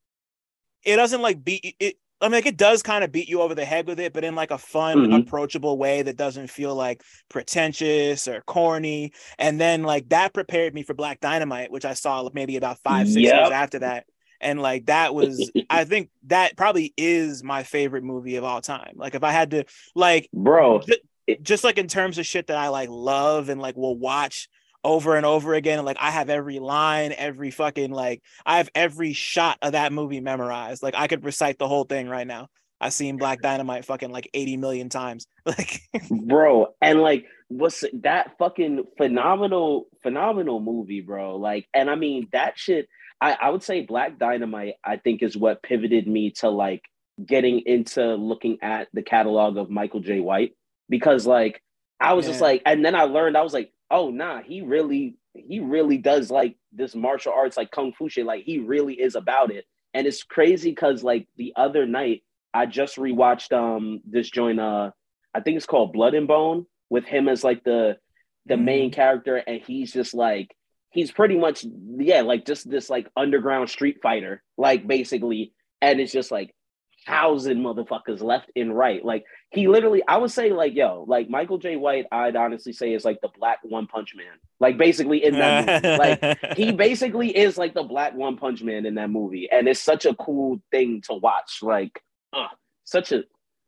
it doesn't like beat it. I mean, like it does kind of beat you over the head with it, but in like a fun, mm-hmm. approachable way that doesn't feel like pretentious or corny. And then like that prepared me for Black Dynamite, which I saw maybe about five, six yep. years after that. And like that was, I think that probably is my favorite movie of all time. Like if I had to, like, bro, just, just like in terms of shit that I like love and like will watch over and over again, and like I have every line, every fucking like I have every shot of that movie memorized. Like I could recite the whole thing right now. I've seen Black Dynamite fucking like eighty million times. Like, bro, and like what's that fucking phenomenal, phenomenal movie, bro? Like, and I mean that shit. I I would say Black Dynamite, I think, is what pivoted me to like getting into looking at the catalog of Michael J. White, because like I was yeah. just like, and then I learned, I was like, oh nah, he really he really does like this martial arts, like kung fu shit, like he really is about it. And it's crazy because like the other night I just rewatched um this joint, uh I think it's called Blood and Bone, with him as like the the mm-hmm. main character, and he's just like, he's pretty much yeah like just this like underground street fighter, like basically, and it's just like thousand motherfuckers left and right. Like he literally, I would say like, yo, like Michael J. White, I'd honestly say is like the black One Punch Man, like basically in that movie. Like he basically is like the black One Punch Man in that movie. And it's such a cool thing to watch. Like uh, such a,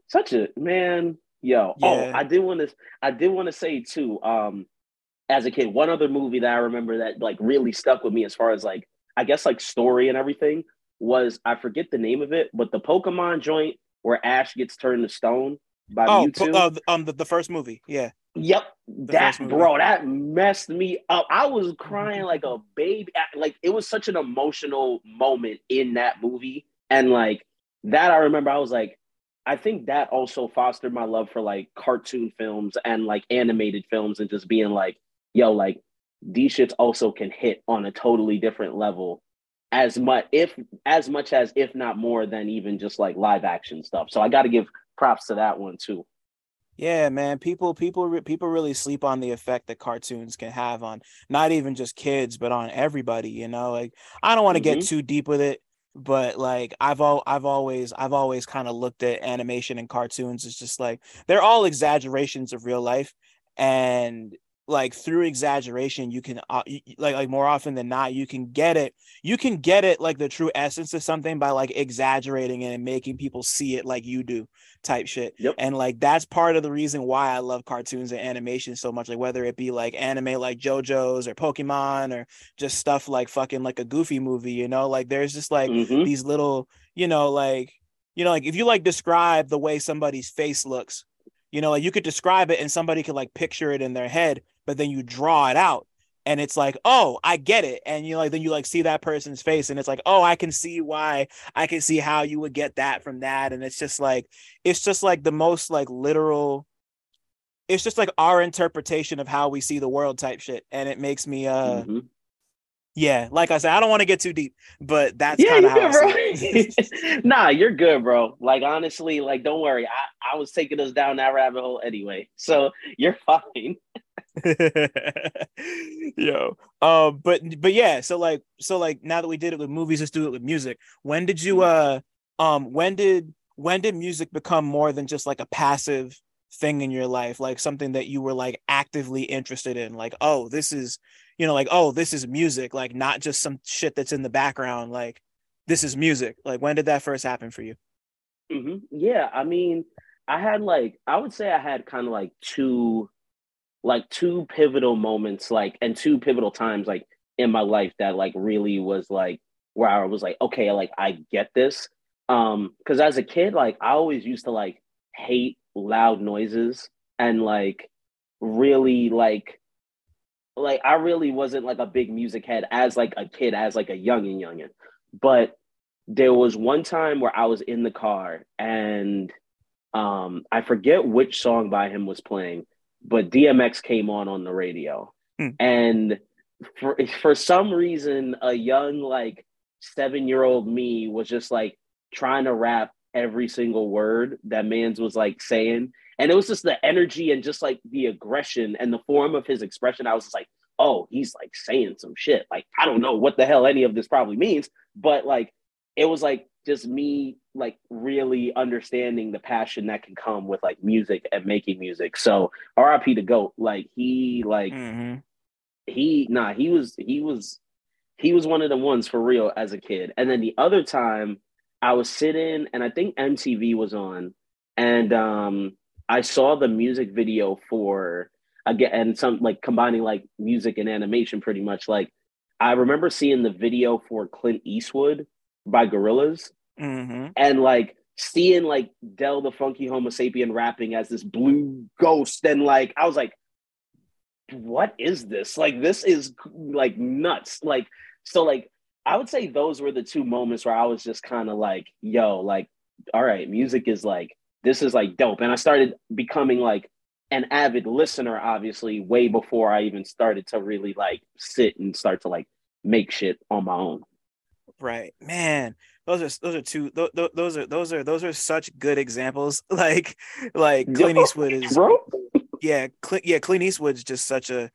such a man, yo. Yeah. Oh, I did want to, I did want to say too, um, as a kid, one other movie that I remember that like really stuck with me as far as like, I guess like story and everything, was, I forget the name of it, but the Pokemon joint where Ash gets turned to stone by oh, Mewtwo. Oh, po- uh, um, the, the first movie, yeah. Yep, the that bro, that messed me up. I was crying like a baby. Like it was such an emotional moment in that movie, and like that I remember. I was like, I think that also fostered my love for like cartoon films and like animated films, and just being like, yo, like these shits also can hit on a totally different level. As much if as much as if not more than even just like live action stuff. So I got to give props to that one too. Yeah, man. People, people, people really sleep on the effect that cartoons can have on not even just kids, but on everybody. You know, like I don't want to mm-hmm. get too deep with it, but like I've all I've always I've always kind of looked at animation and cartoons as just like they're all exaggerations of real life, and like through exaggeration you can uh, you, like like more often than not you can get it you can get it like the true essence of something by like exaggerating it and making people see it like you do type shit. Yep. And like that's part of the reason why I love cartoons and animation so much, like whether it be like anime like JoJo's or Pokemon or just stuff like fucking like a Goofy Movie, you know, like there's just like mm-hmm. these little, you know, like, you know, like if you like describe the way somebody's face looks, you know, like you could describe it and somebody could like picture it in their head, but then you draw it out and it's like, oh, I get it. And you like, then you like see that person's face and it's like, oh, I can see why, I can see how you would get that from that. And it's just like, it's just like the most like literal, it's just like our interpretation of how we see the world type shit. And it makes me, uh, mm-hmm. yeah, like I said, I don't want to get too deep, but that's yeah, kind of how good, I see it. Nah, you're good, bro. Like, honestly, like, don't worry. I, I was taking us down that rabbit hole anyway, so you're fine. Yo, uh, but but yeah, so like, so like, now that we did it with movies, let's do it with music. When did you, uh, um, when did when did music become more than just like a passive thing in your life, like something that you were like actively interested in, like, oh, this is, you know, like, oh, this is music, like not just some shit that's in the background, like this is music. Like, when did that first happen for you? Mm-hmm. Yeah, I mean, I had like, I would say I had kind of like two, like two pivotal moments, like, and two pivotal times, like in my life that like really was like, where I was like, okay, like I get this. Um, because as a kid, like I always used to like hate loud noises and like really like, like I really wasn't like a big music head as like a kid, as like a youngin' youngin'. But there was one time where I was in the car and um, I forget which song by him was playing, but D M X came on on the radio. Mm. And for, for some reason, a young like seven-year-old me was just like trying to rap every single word that Mans was like saying. And it was just the energy and just like the aggression and the form of his expression. I was just like, oh, he's like saying some shit. Like, I don't know what the hell any of this probably means, but like, it was like just me like really understanding the passion that can come with like music and making music. So R I P the GOAT, like he, like mm-hmm. he, nah, he was, he was, he was one of the ones for real as a kid. And then the other time I was sitting and I think M T V was on, and um, I saw the music video for, again, and some like combining like music and animation pretty much. Like I remember seeing the video for Clint Eastwood by Gorillaz, mm-hmm. and like seeing like Del the Funky Homo Sapien rapping as this blue ghost. And like, I was like, what is this? Like, this is like nuts. Like, so like, I would say those were the two moments where I was just kind of like, yo, like all right, music is like, this is like dope. And I started becoming like an avid listener, obviously, way before I even started to really like sit and start to like make shit on my own. Right, man. Those are those are two. Th- th- those are those are those are such good examples. Like, like Clint Yo, Eastwood is, bro. Yeah, Cl- yeah. Clint Eastwood's just such a,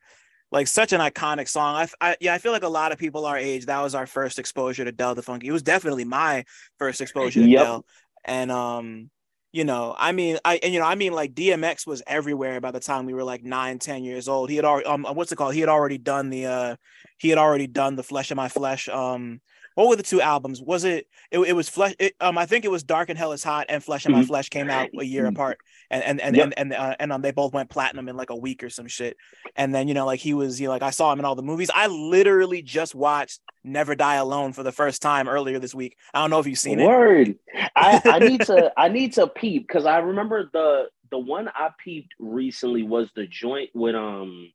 like, such an iconic song. I, I yeah, I feel like a lot of people our age, that was our first exposure to Del the Funky. It was definitely my first exposure to yep. Del, and um, you know, I mean, I and you know, I mean, like D M X was everywhere by the time we were like nine, ten years old. He had already um, what's it called? He had already done the uh, he had already done the Flesh of My Flesh um. What were the two albums? Was it, it, it was Flesh, it, um, I think it was Dark and Hell is Hot and Flesh and My mm-hmm. Flesh came out a year apart. And, and, and, yep. and, and, uh, and um, they both went platinum in like a week or some shit. And then, you know, like he was, you know, like I saw him in all the movies. I literally just watched Never Die Alone for the first time earlier this week. I don't know if you've seen Word. it. Word. I, I need to, I need to peep. Cause I remember the, the one I peeped recently was the joint with, um,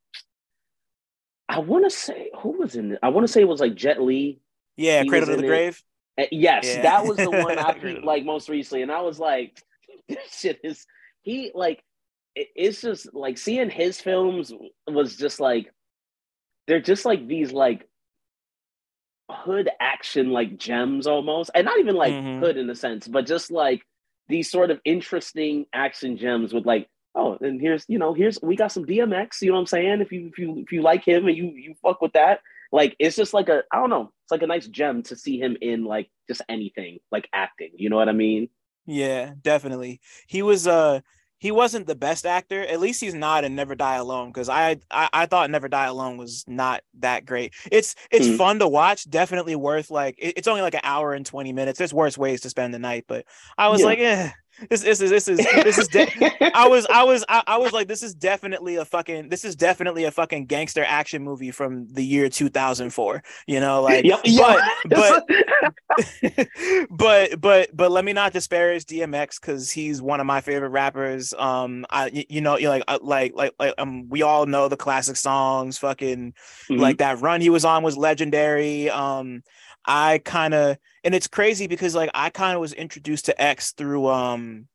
I want to say who was in it? I want to say it was like Jet Li. Yeah, he Cradle to the it. Grave. Uh, yes, yeah. That was the one I peeped like most recently, and I was like, "This shit is he like." It, it's just like seeing his films was just like they're just like these like hood action like gems almost, and not even like mm-hmm. hood in a sense, but just like these sort of interesting action gems with like, oh, and here's you know here's we got some D M X, you know what I'm saying? If you if you if you like him and you you fuck with that. Like, it's just like a, I don't know, it's like a nice gem to see him in, like, just anything, like acting, you know what I mean? Yeah, definitely. He was, uh, he wasn't the best actor. At least he's not in Never Die Alone, because I, I I thought Never Die Alone was not that great. It's it's mm-hmm. fun to watch, definitely worth, like, it, it's only like an hour and twenty minutes. There's worse ways to spend the night, but I was yeah. like, eh. This, this is this is this is de- I was I was I, I was like this is definitely a fucking this is definitely a fucking gangster action movie from the year two thousand four, you know, like yep, but but, but but but let me not disparage D M X because he's one of my favorite rappers. um I you know you like like like like um we all know the classic songs, fucking mm-hmm. like that run he was on was legendary. um I kind of, and it's crazy because like I kind of was introduced to X through um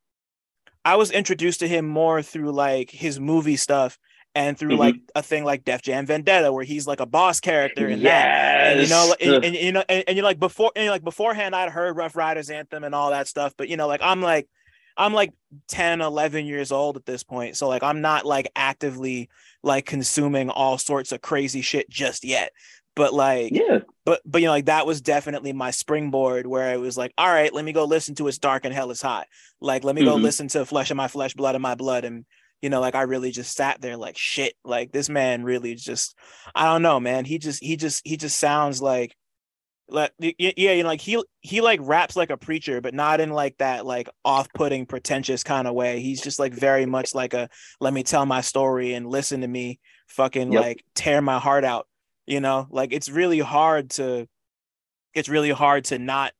I was introduced to him more through like his movie stuff and through mm-hmm. like a thing like Def Jam Vendetta where he's like a boss character in yes. that, and you know and, and you know and, and you're like before and like beforehand I'd heard Rough Riders Anthem and all that stuff, but you know like I'm like I'm like ten, eleven years old at this point. So like I'm not like actively like consuming all sorts of crazy shit just yet. But like, yeah. but, but, you know, like that was definitely my springboard where I was like, all right, let me go listen to It's Dark and Hell is Hot. Like, let me mm-hmm. go listen to Flesh of My Flesh, Blood of My Blood. And, you know, like, I really just sat there like, shit, like this man really just, I don't know, man. He just, he just, he just sounds like, like, yeah, you know, like he, he like raps like a preacher, but not in like that, like off-putting, pretentious kind of way. He's just like very much like a, let me tell my story and listen to me fucking yep. like tear my heart out. You know, like it's really hard to it's really hard to not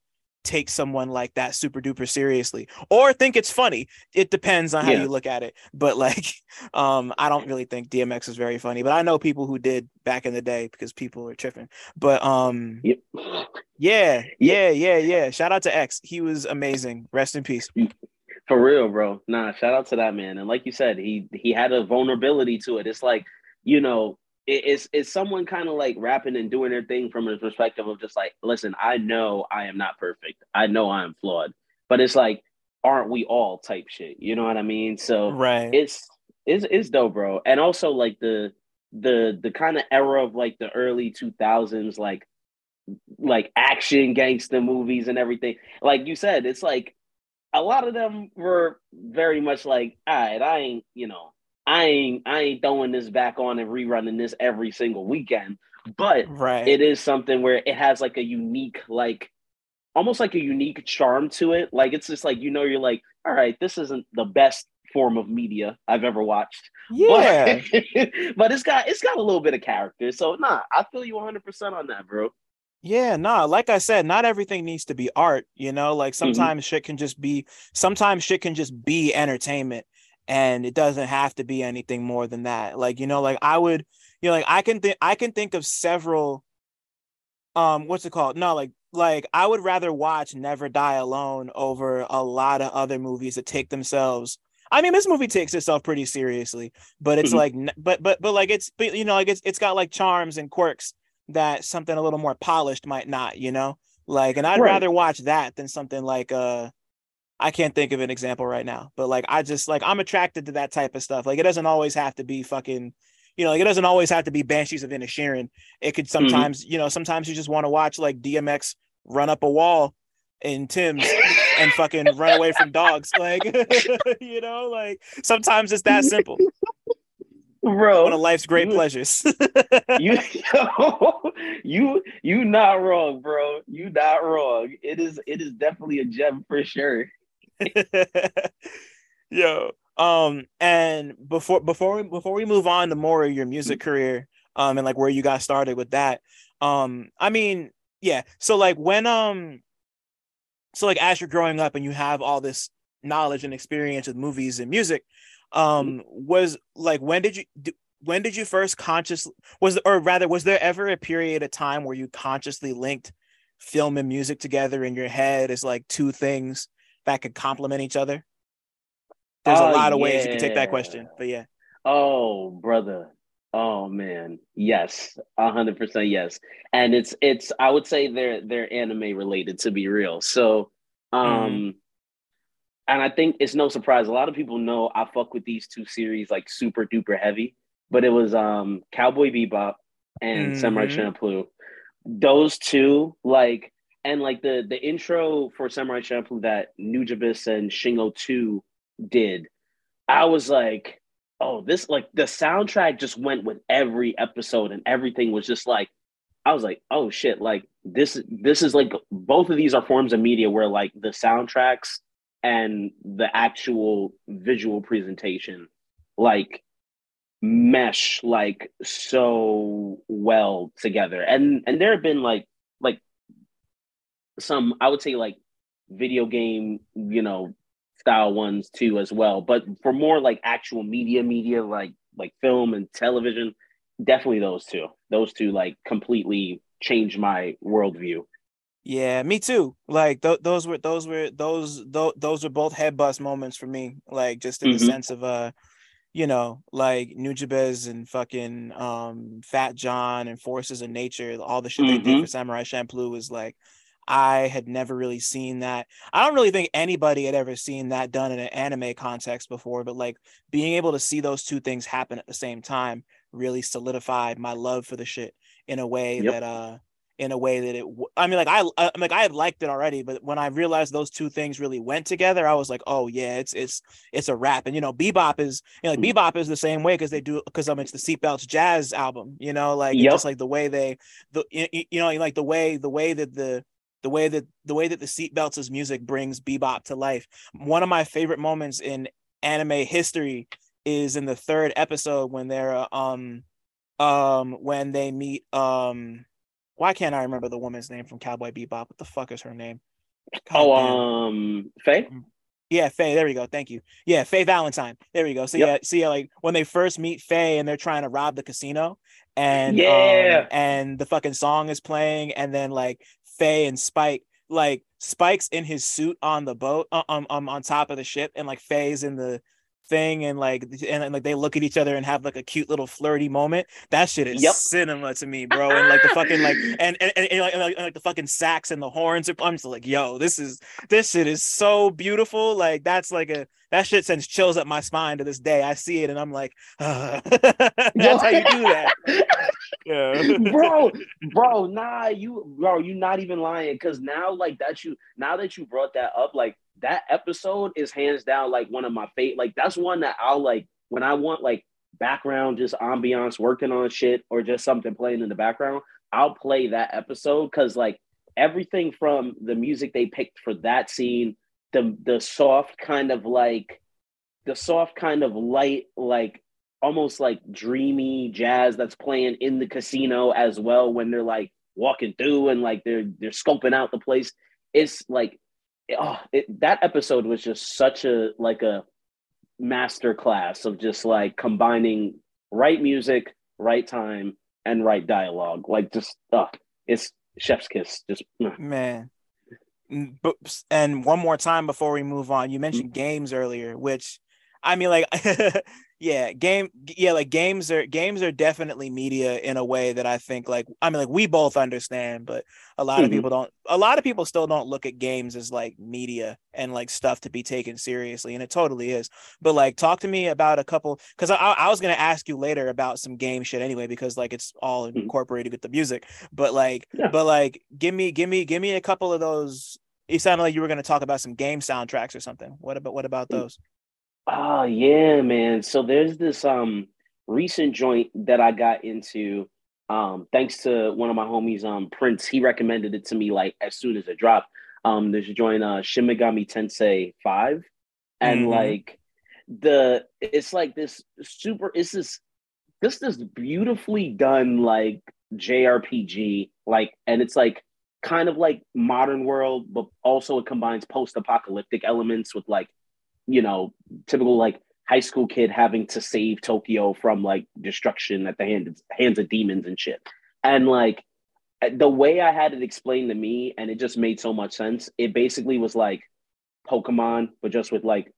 take someone like that super duper seriously or think it's funny. It depends on how yeah. you look at it. But like, um, I don't really think D M X is very funny, but I know people who did back in the day because people are tripping. But um, yep. yeah, yeah, yeah, yeah. Shout out to X. He was amazing. Rest in peace. For real, bro. Nah, shout out to that man. And like you said, he he had a vulnerability to it. It's like, you know. It's, it's someone kind of like rapping and doing their thing from a perspective of just like, listen, I know I am not perfect. I know I am flawed, but it's like, aren't we all type shit? You know what I mean? So right. it's, it's, it's dope, bro. And also like the, the, the kind of era of like the early two thousands, like, like action gangster movies and everything. Like you said, it's like a lot of them were very much like, all right, I ain't, you know, I ain't I ain't throwing this back on and rerunning this every single weekend, but right. it is something where it has like a unique, like almost like a unique charm to it. Like it's just like, you know, you're like, all right, this isn't the best form of media I've ever watched. Yeah. But, but it's got it's got a little bit of character. So nah, I feel you one hundred percent on that, bro. Yeah, nah, like I said, not everything needs to be art, you know, like sometimes mm-hmm. shit can just be sometimes shit can just be entertainment. And it doesn't have to be anything more than that. Like, you know, like I would, you know, like I can think, I can think of several, um, what's it called? No, like like, I would rather watch Never Die Alone over a lot of other movies that take themselves. I mean, this movie takes itself pretty seriously, but it's mm-hmm. like, but, but, but like, it's, but, you know, like it's, it's got like charms and quirks that something a little more polished might not, you know, like, and I'd right. rather watch that than something like, uh, I can't think of an example right now, but like, I just like, I'm attracted to that type of stuff. Like, it doesn't always have to be fucking, you know, like it doesn't always have to be Banshees of Inisherin. It could sometimes, mm-hmm. you know, sometimes you just want to watch like D M X run up a wall in Tim's and fucking run away from dogs. Like, you know, like sometimes it's that simple. Bro, one of life's great you, pleasures. you, yo, you, you not wrong, bro. You not wrong. It is, it is definitely a gem for sure. Yo, um, and before, before we, before we move on to more of your music mm-hmm. career, um, and like where you got started with that, um, I mean, yeah. So like when, um, so like as you're growing up and you have all this knowledge and experience with movies and music, um was like when did you do, when did you first consciously was or rather was there ever a period of time where you consciously linked film and music together in your head as like two things that could complement each other? There's oh, a lot of yeah. ways you can take that question, but yeah. Oh brother, oh man, yes, one hundred percent yes. And it's it's I would say they're they're anime related, to be real. So um mm. and I think it's no surprise. A lot of people know I fuck with these two series like super duper heavy, but it was um, Cowboy Bebop and mm-hmm. Samurai Champloo. Those two, like, and like the the intro for Samurai Champloo that Nujabes and Shingo two did, I was like, oh, this, like the soundtrack just went with every episode and everything was just like, I was like, oh shit, like this, this is like, both of these are forms of media where like the soundtracks and the actual visual presentation like mesh like so well together. And and there have been like like some, I would say like video game, you know, style ones too as well. But for more like actual media media like like film and television, definitely those two. Those two like completely changed my worldview. Yeah, me too. Like th- those were those were those th- those were both head bust moments for me. Like just in mm-hmm. the sense of uh, you know, like Nujabes and fucking um, Fat John and Forces of Nature. All the shit mm-hmm. they did for Samurai Champloo was like, I had never really seen that. I don't really think anybody had ever seen that done in an anime context before. But like being able to see those two things happen at the same time really solidified my love for the shit in a way yep. that uh. in a way that it, I mean, like, I, I'm like, I liked it already, but when I realized those two things really went together, I was like, oh yeah, it's, it's, it's a wrap. And, you know, Bebop is, you know, like Bebop is the same way. Cause they do, cause I mean, it's the Seatbelts jazz album, you know, like, yep. just like the way they, the, you know, like the way, the way that the, the way that the way that the Seatbelts' music brings Bebop to life. One of my favorite moments in anime history is in the third episode when they're, um, um, when they meet, um, why can't I remember the woman's name from Cowboy Bebop? What the fuck is her name? God oh, damn. um, Faye? Yeah, Faye. There we go. Thank you. Yeah, Faye Valentine. There we go. So yep. yeah, see, so yeah, like when they first meet Faye and they're trying to rob the casino, and yeah, um, and the fucking song is playing, and then like Faye and Spike, like Spike's in his suit on the boat, um, um, on top of the ship, and like Faye's in the thing, and like and, and like they look at each other and have like a cute little flirty moment. That shit is yep. cinema to me, bro. And like the fucking like and and, and, and, like, and like the fucking sax and the horns are, I'm just like, yo, this is this shit is so beautiful. Like that's like a that shit sends chills up my spine to this day. I see it and I'm like, uh. That's how you do that. Yeah. bro bro nah you bro you're not even lying, because now like that you now that you brought that up, like that episode is hands down like one of my favorite. Like that's one that I'll like when I want like background, just ambiance, working on shit or just something playing in the background. I'll play that episode because like everything from the music they picked for that scene, the the soft kind of like the soft kind of light, like almost like dreamy jazz that's playing in the casino as well when they're like walking through and like they're they're scoping out the place. It's like oh, it, that episode was just such a like a masterclass of just like combining right music, right time, and right dialogue. Like just uh, it's chef's kiss. Just man. And one more time before we move on, you mentioned games earlier, which I mean, like, yeah, game, yeah, like games are games are definitely media in a way that I think, like, I mean, like we both understand, but a lot mm-hmm. of people don't. A lot of people still don't look at games as like media and like stuff to be taken seriously, and it totally is. But like, talk to me about a couple, because I, I was gonna ask you later about some game shit anyway, because like it's all incorporated mm-hmm. with the music. But like, yeah. but like, give me, give me, give me a couple of those. It sounded like you were gonna talk about some game soundtracks or something. What about what about mm-hmm. those? Oh, yeah, man. So there's this um recent joint that I got into um, thanks to one of my homies, um, Prince. He recommended it to me like as soon as it dropped. Um, there's a joint, uh, Shin Megami Tensei five. And mm-hmm. like the it's like this super it's this this this beautifully done like J R P G, like, and it's like kind of like modern world, but also it combines post-apocalyptic elements with like, you know, typical like high school kid having to save Tokyo from like destruction at the hand of, hands of demons and shit. And like the way I had it explained to me, and it just made so much sense. It basically was like Pokemon, but just with like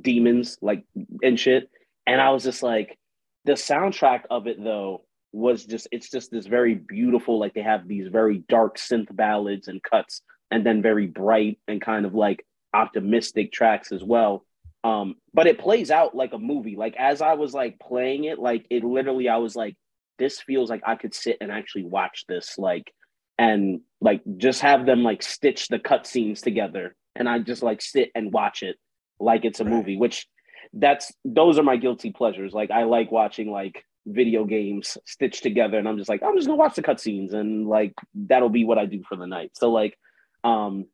demons, like and shit. And I was just like, the soundtrack of it though was just, it's just this very beautiful, like they have these very dark synth ballads and cuts, and then very bright and kind of like optimistic tracks as well, um but it plays out like a movie. Like as I was like playing it, like it literally I was like, this feels like I could sit and actually watch this, like, and like just have them like stitch the cutscenes together, and I just like sit and watch it like it's a right. movie, which that's those are my guilty pleasures. Like I like watching like video games stitched together, and I'm just like, I'm just gonna watch the cutscenes, and like that'll be what I do for the night. So like um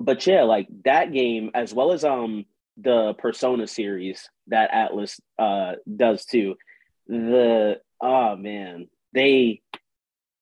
but yeah, like that game, as well as um the Persona series that Atlus uh does too. The oh man, they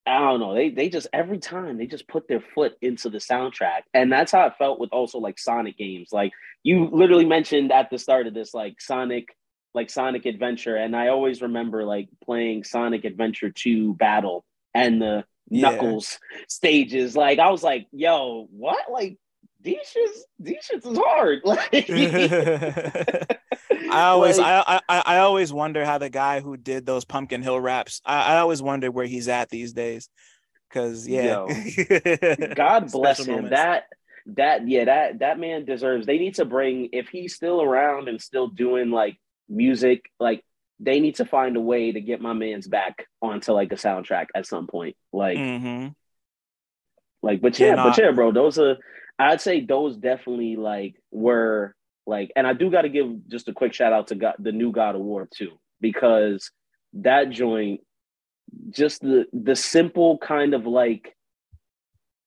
I don't know, they they just every time they just put their foot into the soundtrack, and that's how it felt with also like Sonic games. Like you literally mentioned at the start of this, like Sonic, like Sonic Adventure, and I always remember like playing Sonic Adventure two Battle and the yeah. Knuckles stages. Like I was like, yo, what like. These shits, these shits is hard. Like, I always, like, I, I, I always wonder how the guy who did those Pumpkin Hill raps, I, I always wonder where he's at these days. Cause yeah, yo, God bless him. Moments. That, that, yeah, that, that man deserves. They need to bring, if he's still around and still doing like music, like they need to find a way to get my man's back onto like a soundtrack at some point. Like, mm-hmm. like, but yeah, yeah but yeah, bro, those are. I'd say those definitely like were like, and I do got to give just a quick shout out to God, the new God of War too, because that joint, just the the simple kind of like,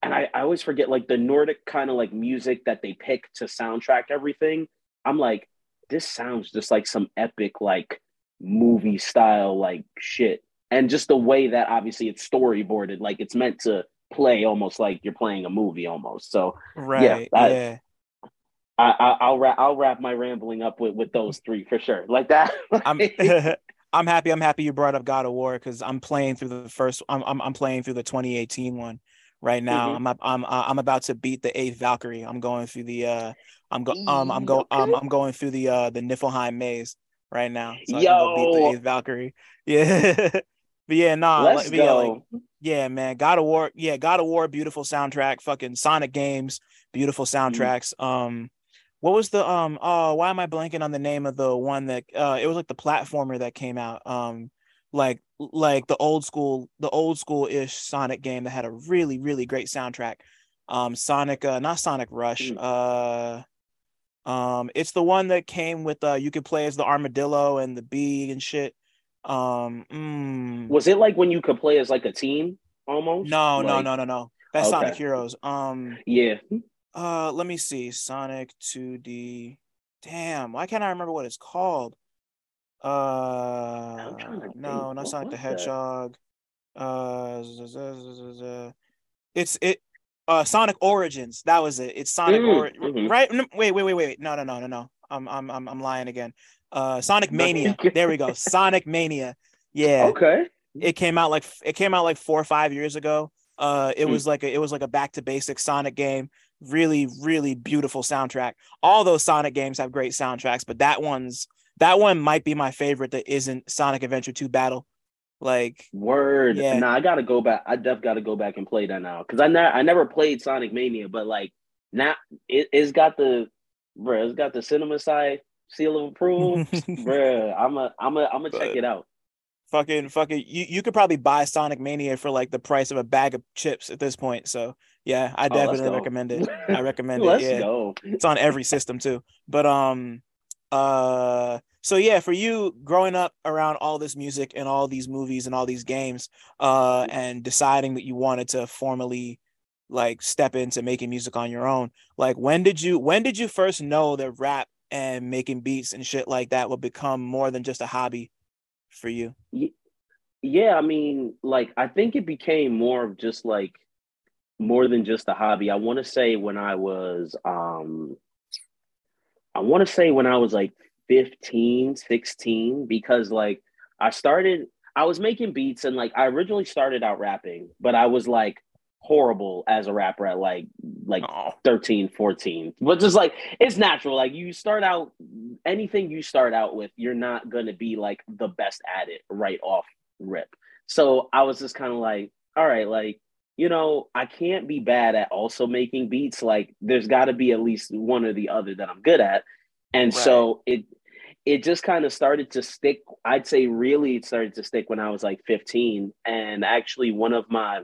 and I, I always forget like the Nordic kind of like music that they pick to soundtrack everything. I'm like, this sounds just like some epic like movie style like shit, and just the way that obviously it's storyboarded, like it's meant to play almost like you're playing a movie almost. So right yeah, I, yeah. I, I I'll wrap I'll wrap my rambling up with with those three for sure, like that. I'm I'm happy I'm happy you brought up God of War, because I'm playing through the first I'm I'm, I'm playing through the twenty eighteen one right now. Mm-hmm. I'm I'm I'm about to beat the eighth Valkyrie. I'm going through the uh I'm go um I'm go um I'm going through the uh the Niflheim maze right now. So I Yo. Can go beat the eighth Valkyrie. Yeah. But yeah, nah, Let's but go. Yeah, like, yeah, man, God of War, yeah, God of War, beautiful soundtrack, fucking Sonic games, beautiful soundtracks. Mm-hmm. Um, what was the um? Oh, why am I blanking on the name of the one that? Uh, it was like the platformer that came out. Um, like like the old school, the old school ish Sonic game that had a really really great soundtrack. Um, Sonic, uh, not Sonic Rush. Mm-hmm. Uh, um, it's the one that came with uh, you could play as the armadillo and the bee and shit. Um, mm. Was it like when you could play as like a team almost? No, like, no, no, no, no. That's okay. Sonic Heroes. Um, yeah. Uh, let me see. Sonic two D. Damn, why can't I remember what it's called? Uh, no, not Sonic the Hedgehog. Uh, it's it. Uh, Sonic Origins. That was it. It's Sonic. Mm, Ori- mm-hmm. Right? No, wait, wait, wait, wait. No, no, no, no, no. I'm, I'm, I'm, I'm lying again. Uh, Sonic Mania. There we go. Sonic Mania. Yeah. Okay. It came out like it came out like four or five years ago. Uh, it mm. was like a, it was like a back to basics Sonic game. Really, really beautiful soundtrack. All those Sonic games have great soundtracks, but that one's that one might be my favorite. That isn't Sonic Adventure two Battle. Like word. Yeah. Nah, I gotta go back. I def gotta go back and play that now because I never I never played Sonic Mania, but like now it, it's got the bruh, it's got the cinema side seal of approval, bruh. I'm a I'm a I'm gonna check it out. Fucking, fucking, you, you could probably buy Sonic Mania for like the price of a bag of chips at this point. So yeah, I definitely oh, recommend it. I recommend let's it. Yeah, go. It's on every system too. But um, uh, so yeah, for you growing up around all this music and all these movies and all these games, uh, and deciding that you wanted to formally like step into making music on your own, like when did you when did you first know that rap and making beats and shit like that would become more than just a hobby for you? Yeah, I mean, like, I think it became more of just like more than just a hobby. I want to say when I was um I want to say when I was like fifteen, sixteen, because like I started I was making beats and like I originally started out rapping, but I was like horrible as a rapper at like like oh. thirteen, fourteen, but just like it's natural. Like you start out, anything you start out with, you're not gonna be like the best at it right off rip. So I was just kind of like, all right, like, you know, I can't be bad at also making beats. Like there's got to be at least one or the other that I'm good at. And right. so it it just kind of started to stick. I'd say really it started to stick when I was like fifteen. And actually one of my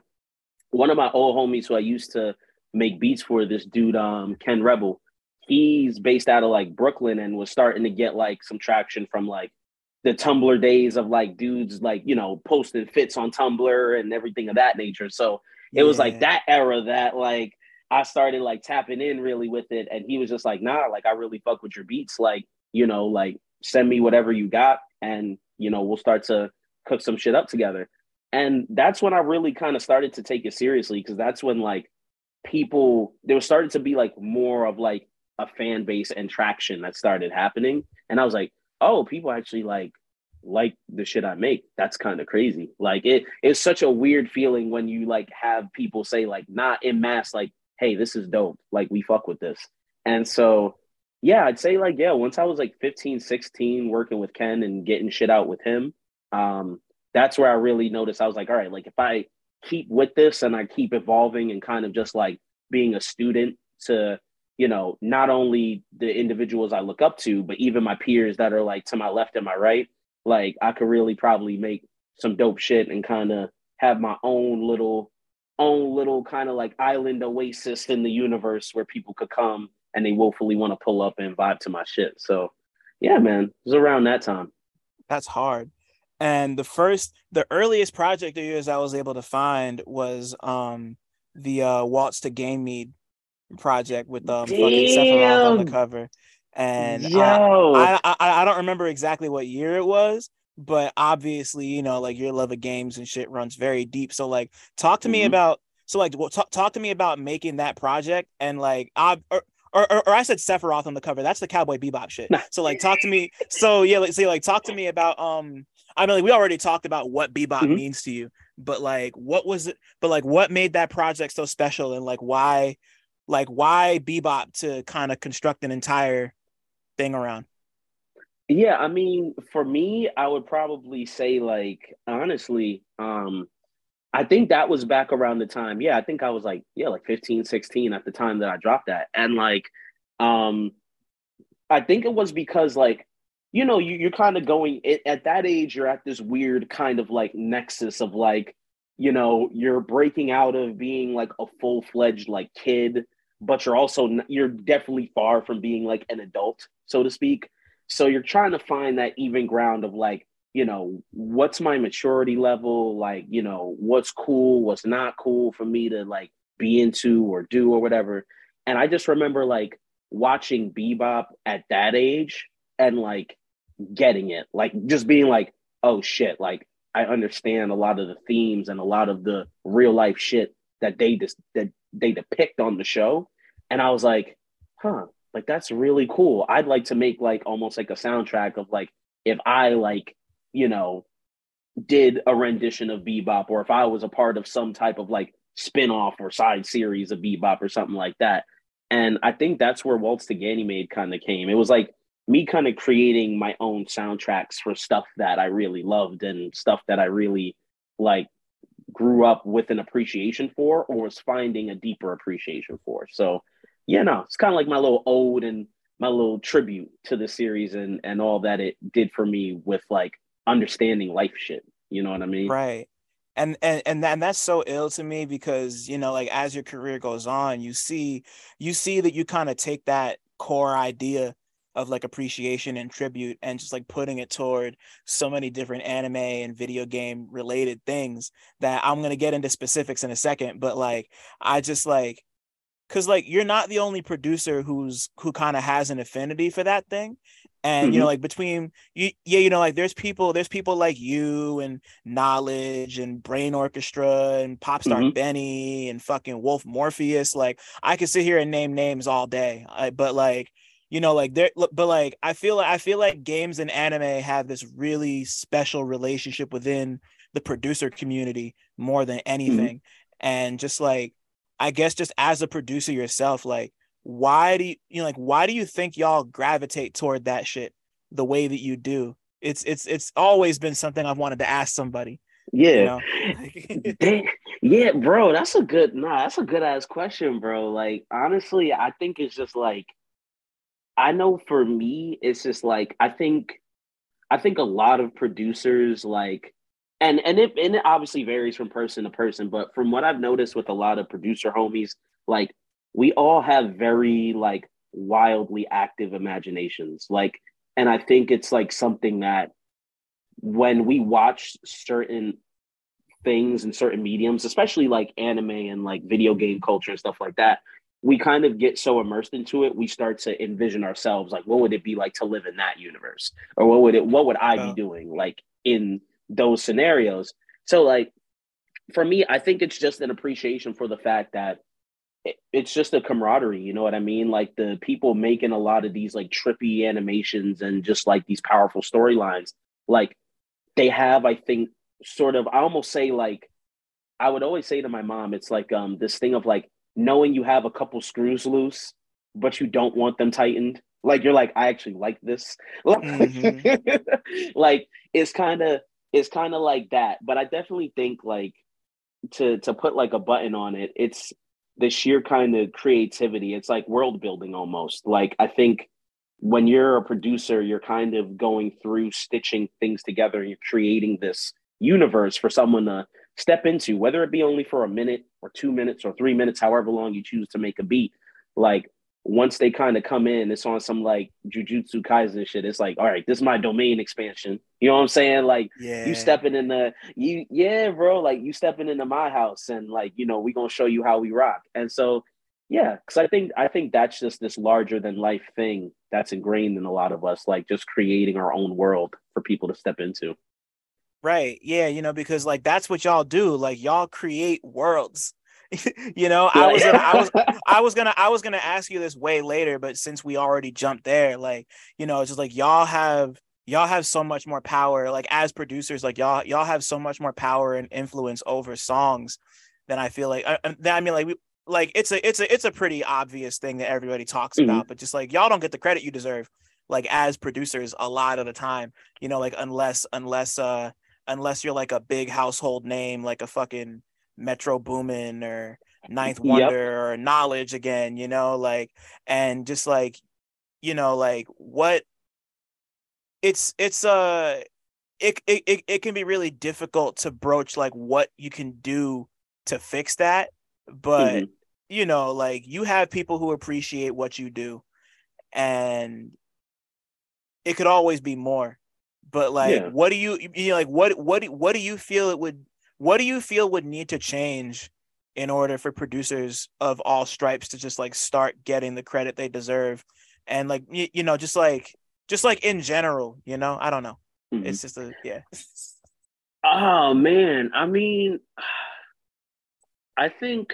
One of my old homies who I used to make beats for, this dude, um, Ken Rebel, he's based out of like Brooklyn and was starting to get like some traction from like the Tumblr days of like dudes like, you know, posting fits on Tumblr and everything of that nature. So it yeah. was like that era that like I started like tapping in really with it. And he was just like, nah, like I really fuck with your beats. Like, you know, like send me whatever you got and, you know, we'll start to cook some shit up together. And that's when I really kind of started to take it seriously, because that's when like people, there was started to be like more of like a fan base and traction that started happening. And I was like, oh, people actually like, like the shit I make. That's kind of crazy. Like it, it's such a weird feeling when you like have people say like, not in mass, like, hey, this is dope. Like we fuck with this. And so, yeah, I'd say like, yeah, once I was like fifteen, sixteen, working with Ken and getting shit out with him, um, that's where I really noticed. I was like, all right, like if I keep with this and I keep evolving and kind of just like being a student to, you know, not only the individuals I look up to, but even my peers that are like to my left and my right, like I could really probably make some dope shit and kind of have my own little, own little kind of like island oasis in the universe where people could come and they willfully want to pull up and vibe to my shit. So yeah, man, it was around that time. That's hard. And the first, the earliest project of yours I was able to find was um, the uh, Waltz to Game Mead project with um, fucking Sephiroth on the cover. And I, I, I, I don't remember exactly what year it was, but obviously, you know, like your love of games and shit runs very deep. So like, talk to mm-hmm. me about, so like, well, talk, talk to me about making that project and like, I. Or, Or, or, or I said Sephiroth on the cover. That's the Cowboy Bebop shit. So like, talk to me. So yeah, let's see. Like, talk to me about. Um, I mean, like, we already talked about what Bebop mm-hmm. means to you, but like, what was it? But like, what made that project so special, and like, why, like, why Bebop to kind of construct an entire thing around? Yeah, I mean, for me, I would probably say like, honestly, um, I think that was back around the time. Yeah, I think I was like, yeah, like fifteen, sixteen at the time that I dropped that. And like, um, I think it was because like, you know, you, you're kind of going it, at that age, you're at this weird kind of like nexus of like, you know, you're breaking out of being like a full fledged like kid, but you're also, you're definitely far from being like an adult, so to speak. So you're trying to find that even ground of like, you know, what's my maturity level? Like, you know, what's cool, what's not cool for me to like be into or do or whatever. And I just remember like watching Bebop at that age and like getting it, like just being like, oh shit, like I understand a lot of the themes and a lot of the real life shit that they just, that they depict on the show. And I was like, huh, like that's really cool. I'd like to make like almost like a soundtrack of like, if I like, you know, did a rendition of Bebop, or if I was a part of some type of like spin-off or side series of Bebop or something like that. And I think that's where Waltz to Ganymede kind of came. It was like me kind of creating my own soundtracks for stuff that I really loved and stuff that I really like grew up with an appreciation for, or was finding a deeper appreciation for. So yeah, no, it's kind of like my little ode and my little tribute to the series and, and all that it did for me with like understanding life shit. You know what I mean? Right. And, and and and that's so ill to me because, you know, like as your career goes on, you see, you see that you kind of take that core idea of like appreciation and tribute and just like putting it toward so many different anime and video game related things that I'm going to get into specifics in a second. But like, I just like, cause like, you're not the only producer who's, who kind of has an affinity for that thing. And, mm-hmm. you know, like between you, yeah, you know, like there's people, there's people like you and Knowledge and Brain Orchestra and Popstar mm-hmm. Benny and fucking Wolf Morpheus. Like I could sit here and name names all day, I, but like, you know, like there, but like, I feel like, I feel like games and anime have this really special relationship within the producer community more than anything. Mm-hmm. And just like, I guess just as a producer yourself, like, why do you, you know, like, why do you think y'all gravitate toward that shit the way that you do? It's, it's, it's always been something I've wanted to ask somebody. Yeah. You know? Yeah, bro. That's a good, nah, that's a good ass question, bro. Like, honestly, I think it's just like, I know for me, it's just like, I think, I think a lot of producers like, and, and it, and it obviously varies from person to person, but from what I've noticed with a lot of producer homies, like, we all have very like wildly active imaginations. Like, and I think it's like something that when we watch certain things and certain mediums, especially like anime and like video game culture and stuff like that, we kind of get so immersed into it. We start to envision ourselves, like, what would it be like to live in that universe? Or what would it, what would I [S2] Oh. [S1] Be doing like in those scenarios? So like, for me, I think it's just an appreciation for the fact that it's just a camaraderie, you know what I mean? Like the people making a lot of these like trippy animations and just like these powerful storylines, like they have, I think, sort of, I almost say like, I would always say to my mom, it's like um this thing of like knowing you have a couple screws loose, but you don't want them tightened. Like you're like, I actually like this. Mm-hmm. Like it's kind of, it's kind of like that. But I definitely think like to to put like a button on it, it's the sheer kind of creativity. It's like world building almost. Like I think when you're a producer, you're kind of going through stitching things together and you're creating this universe for someone to step into, whether it be only for a minute or two minutes or three minutes, however long you choose to make a beat. Like once they kind of come in, it's on some like Jujutsu Kaisen shit. It's like, all right, this is my domain expansion. You know what I'm saying? Like yeah. you stepping in the, you, yeah, bro. Like you stepping into my house and like, you know, we gonna show you how we rock. And so, yeah. Cause I think, I think that's just this larger than life thing that's ingrained in a lot of us, like just creating our own world for people to step into. Right. Yeah. You know, because like, that's what y'all do. Like y'all create worlds. You know, yeah. I was gonna, I was I was gonna I was gonna ask you this way later, but since we already jumped there, like, you know, it's just like y'all have y'all have so much more power, like as producers, like y'all y'all have so much more power and influence over songs than I feel like. I, I mean, like we like it's a it's a it's a pretty obvious thing that everybody talks mm-hmm. about, but just like y'all don't get the credit you deserve, like as producers, a lot of the time, you know, like unless unless uh unless you're like a big household name, like a fucking Metro Boomin or Ninth Wonder yep. or Knowledge again, you know, like, and just like, you know, like what it's it's uh it it it can be really difficult to broach like what you can do to fix that, but mm-hmm. you know, like you have people who appreciate what you do and it could always be more, but like yeah. what do you, you know, like what what what do you feel it would What do you feel would need to change in order for producers of all stripes to just like start getting the credit they deserve? And like, you, you know, just like, just like in general, you know, I don't know. Mm-hmm. It's just a, yeah. Oh man. I mean, I think,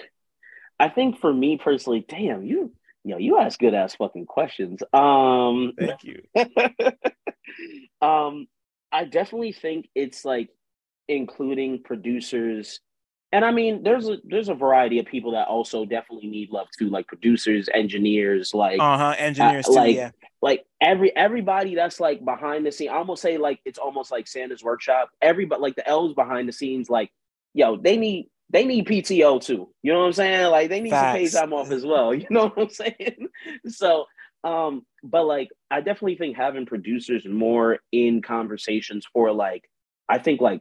I think for me personally, damn, you, you know, you ask good ass fucking questions. Um, Thank you. um, I definitely think it's like, including producers And I mean, there's a there's a variety of people that also definitely need love too, like producers, engineers, like uh-huh, engineers uh, too, like, yeah. Like every everybody that's like behind the scene. I almost say like it's almost like Santa's workshop. Everybody, like the elves behind the scenes, like, yo, they need they need P T O too. You know what I'm saying? Like they need Facts. Some paid time off as well. You know what I'm saying? So um, but like I definitely think having producers more in conversations for like I think like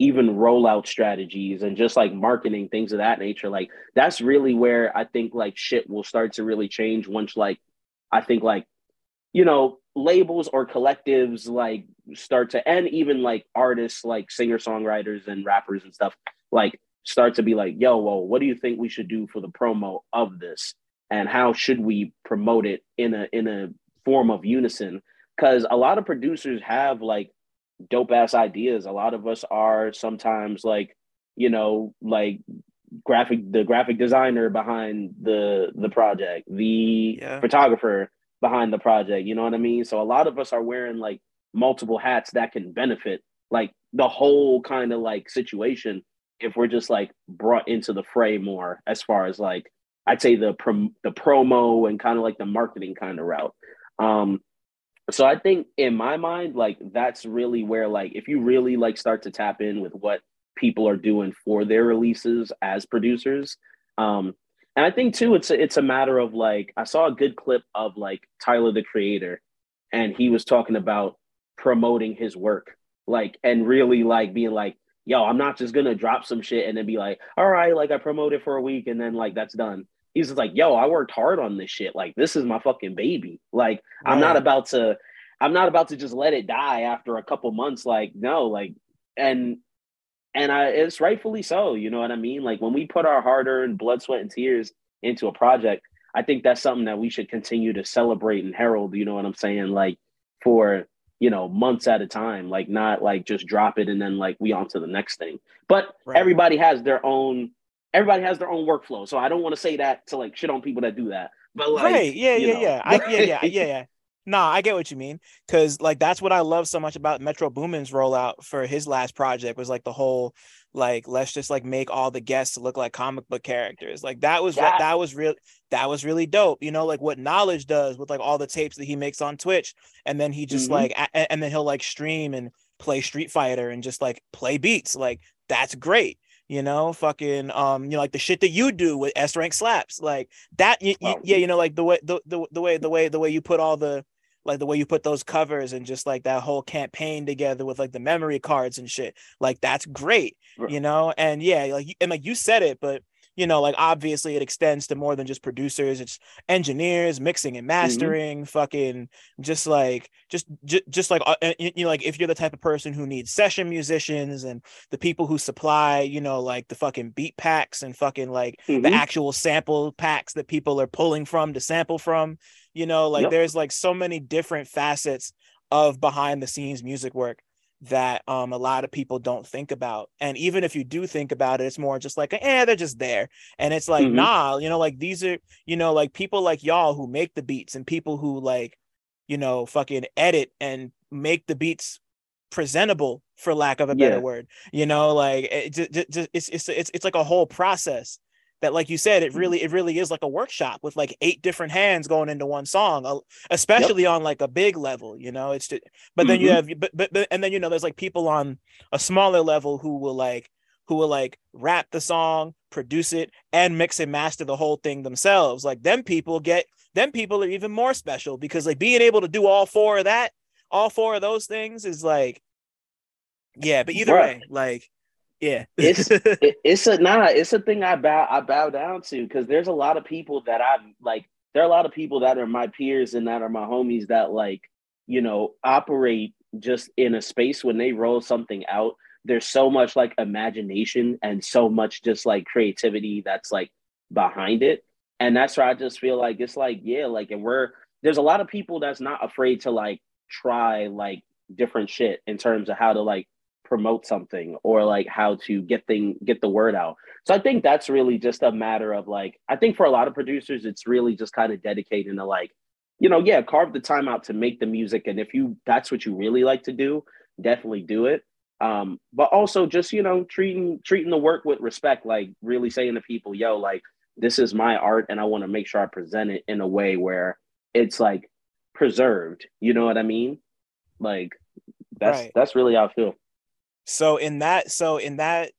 even rollout strategies and just like marketing, things of that nature. Like that's really where I think like shit will start to really change once like, I think like, you know, labels or collectives like start to, and even like artists, like singer songwriters and rappers and stuff, like start to be like, yo, well, what do you think we should do for the promo of this? And how should we promote it in a, in a form of unison? Cause a lot of producers have like, dope ass ideas. A lot of us are sometimes like, you know, like graphic the graphic designer behind the the project, the yeah. photographer behind the project, you know what I mean? So a lot of us are wearing like multiple hats that can benefit like the whole kind of like situation if we're just like brought into the fray more as far as like I'd say the prom- the promo and kind of like the marketing kind of route. Um So I think in my mind, like, that's really where, like, if you really, like, start to tap in with what people are doing for their releases as producers. Um, and I think, too, it's a, it's a matter of, like, I saw a good clip of, like, Tyler, the Creator, and he was talking about promoting his work, like, and really, like, being like, yo, I'm not just going to drop some shit and then be like, all right, like, I promoted for a week and then, like, that's done. He's just like, yo, I worked hard on this shit. Like, this is my fucking baby. Like, yeah. I'm not about to, I'm not about to just let it die after a couple months. Like, no, like, and, and I, it's rightfully so. You know what I mean? Like, when we put our hard earned blood, sweat, and tears into a project, I think that's something that we should continue to celebrate and herald. You know what I'm saying? Like, for, you know, months at a time, like, not like just drop it and then like we on to the next thing. But right. everybody has their own. Everybody has their own workflow. So I don't want to say that to like shit on people that do that. But like, right. yeah, yeah, know. yeah. I, yeah, yeah, yeah, yeah. Nah, I get what you mean. Cause like, that's what I love so much about Metro Boomin's rollout for his last project was like the whole, like, let's just like make all the guests look like comic book characters. Like that was, yeah. that was real. That was really dope. You know, like what Knowledge does with like all the tapes that he makes on Twitch. And then he just mm-hmm. like, a- and then he'll like stream and play Street Fighter and just like play beats. Like that's great. You know, fucking, um, you know, like the shit that you do with S-Rank Slaps, like that. You, wow. you, yeah, you know, like the way, the, the the way, the way, the way you put all the, like the way you put those covers and just like that whole campaign together with like the memory cards and shit. Like that's great, right. you know. And yeah, like and like you said it, but you know, like obviously it extends to more than just producers. It's engineers, mixing and mastering, mm-hmm. fucking just like just just, just like uh, you know, like if you're the type of person who needs session musicians and the people who supply, you know, like the fucking beat packs and fucking like mm-hmm. the actual sample packs that people are pulling from to sample from, you know, like yep. there's like so many different facets of behind the scenes music work that um a lot of people don't think about, and even if you do think about it, it's more just like eh they're just there, and it's like mm-hmm. nah you know like these are you know like people like y'all who make the beats and people who like you know fucking edit and make the beats presentable for lack of a better yeah. word, you know like it, it, it, it's it's it's it's like a whole process that like you said it really it really is like a workshop with like eight different hands going into one song, especially yep. on like a big level, you know it's just, but then mm-hmm. you have but, but but and then you know there's like people on a smaller level who will like who will like rap the song, produce it, and mix and master the whole thing themselves. Like them people get them people are even more special, because like being able to do all four of that all four of those things is like yeah but either right. way like yeah, it's it, it's a nah. It's a thing I bow I bow down to, because there's a lot of people that I like. There are a lot of people that are my peers and that are my homies that like you know operate just in a space when they roll something out. There's so much like imagination and so much just like creativity that's like behind it, and that's where I just feel like it's like yeah, like and we're there's a lot of people that's not afraid to like try like different shit in terms of how to like promote something or like how to get thing get the word out. So I think that's really just a matter of like I think for a lot of producers it's really just kind of dedicating to like you know yeah carve the time out to make the music, and if you that's what you really like to do, definitely do it. Um, but also just, you know, treating treating the work with respect, like really saying to people, yo, like, this is my art and I want to make sure I present it in a way where it's like preserved. You know what I mean? Like, that's right. That's really how I feel. So in that, so in that,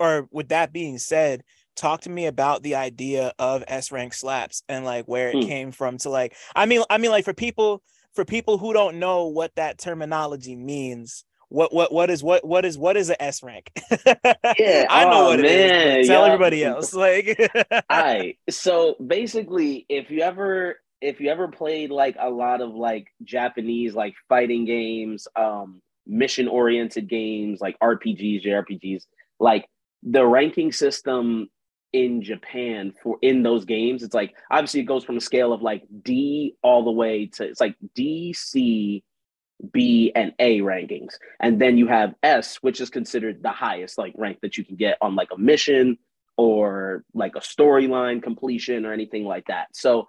or with that being said, talk to me about the idea of S-Rank Slaps and like where it mm. came from to like, I mean, I mean, like for people, for people who don't know what that terminology means, what, what, what is, what, what is, what is an S-Rank? Yeah, I know oh, what it man, is. Tell yeah. everybody else. Like, all right. So basically if you ever, if you ever played like a lot of like Japanese, like fighting games, um, mission oriented games, like R P Gs, J R P Gs, like the ranking system in Japan for in those games, it's like obviously it goes from a scale of like D all the way to it's like D, C, B, and A rankings, and then you have S, which is considered the highest like rank that you can get on like a mission or like a storyline completion or anything like that. So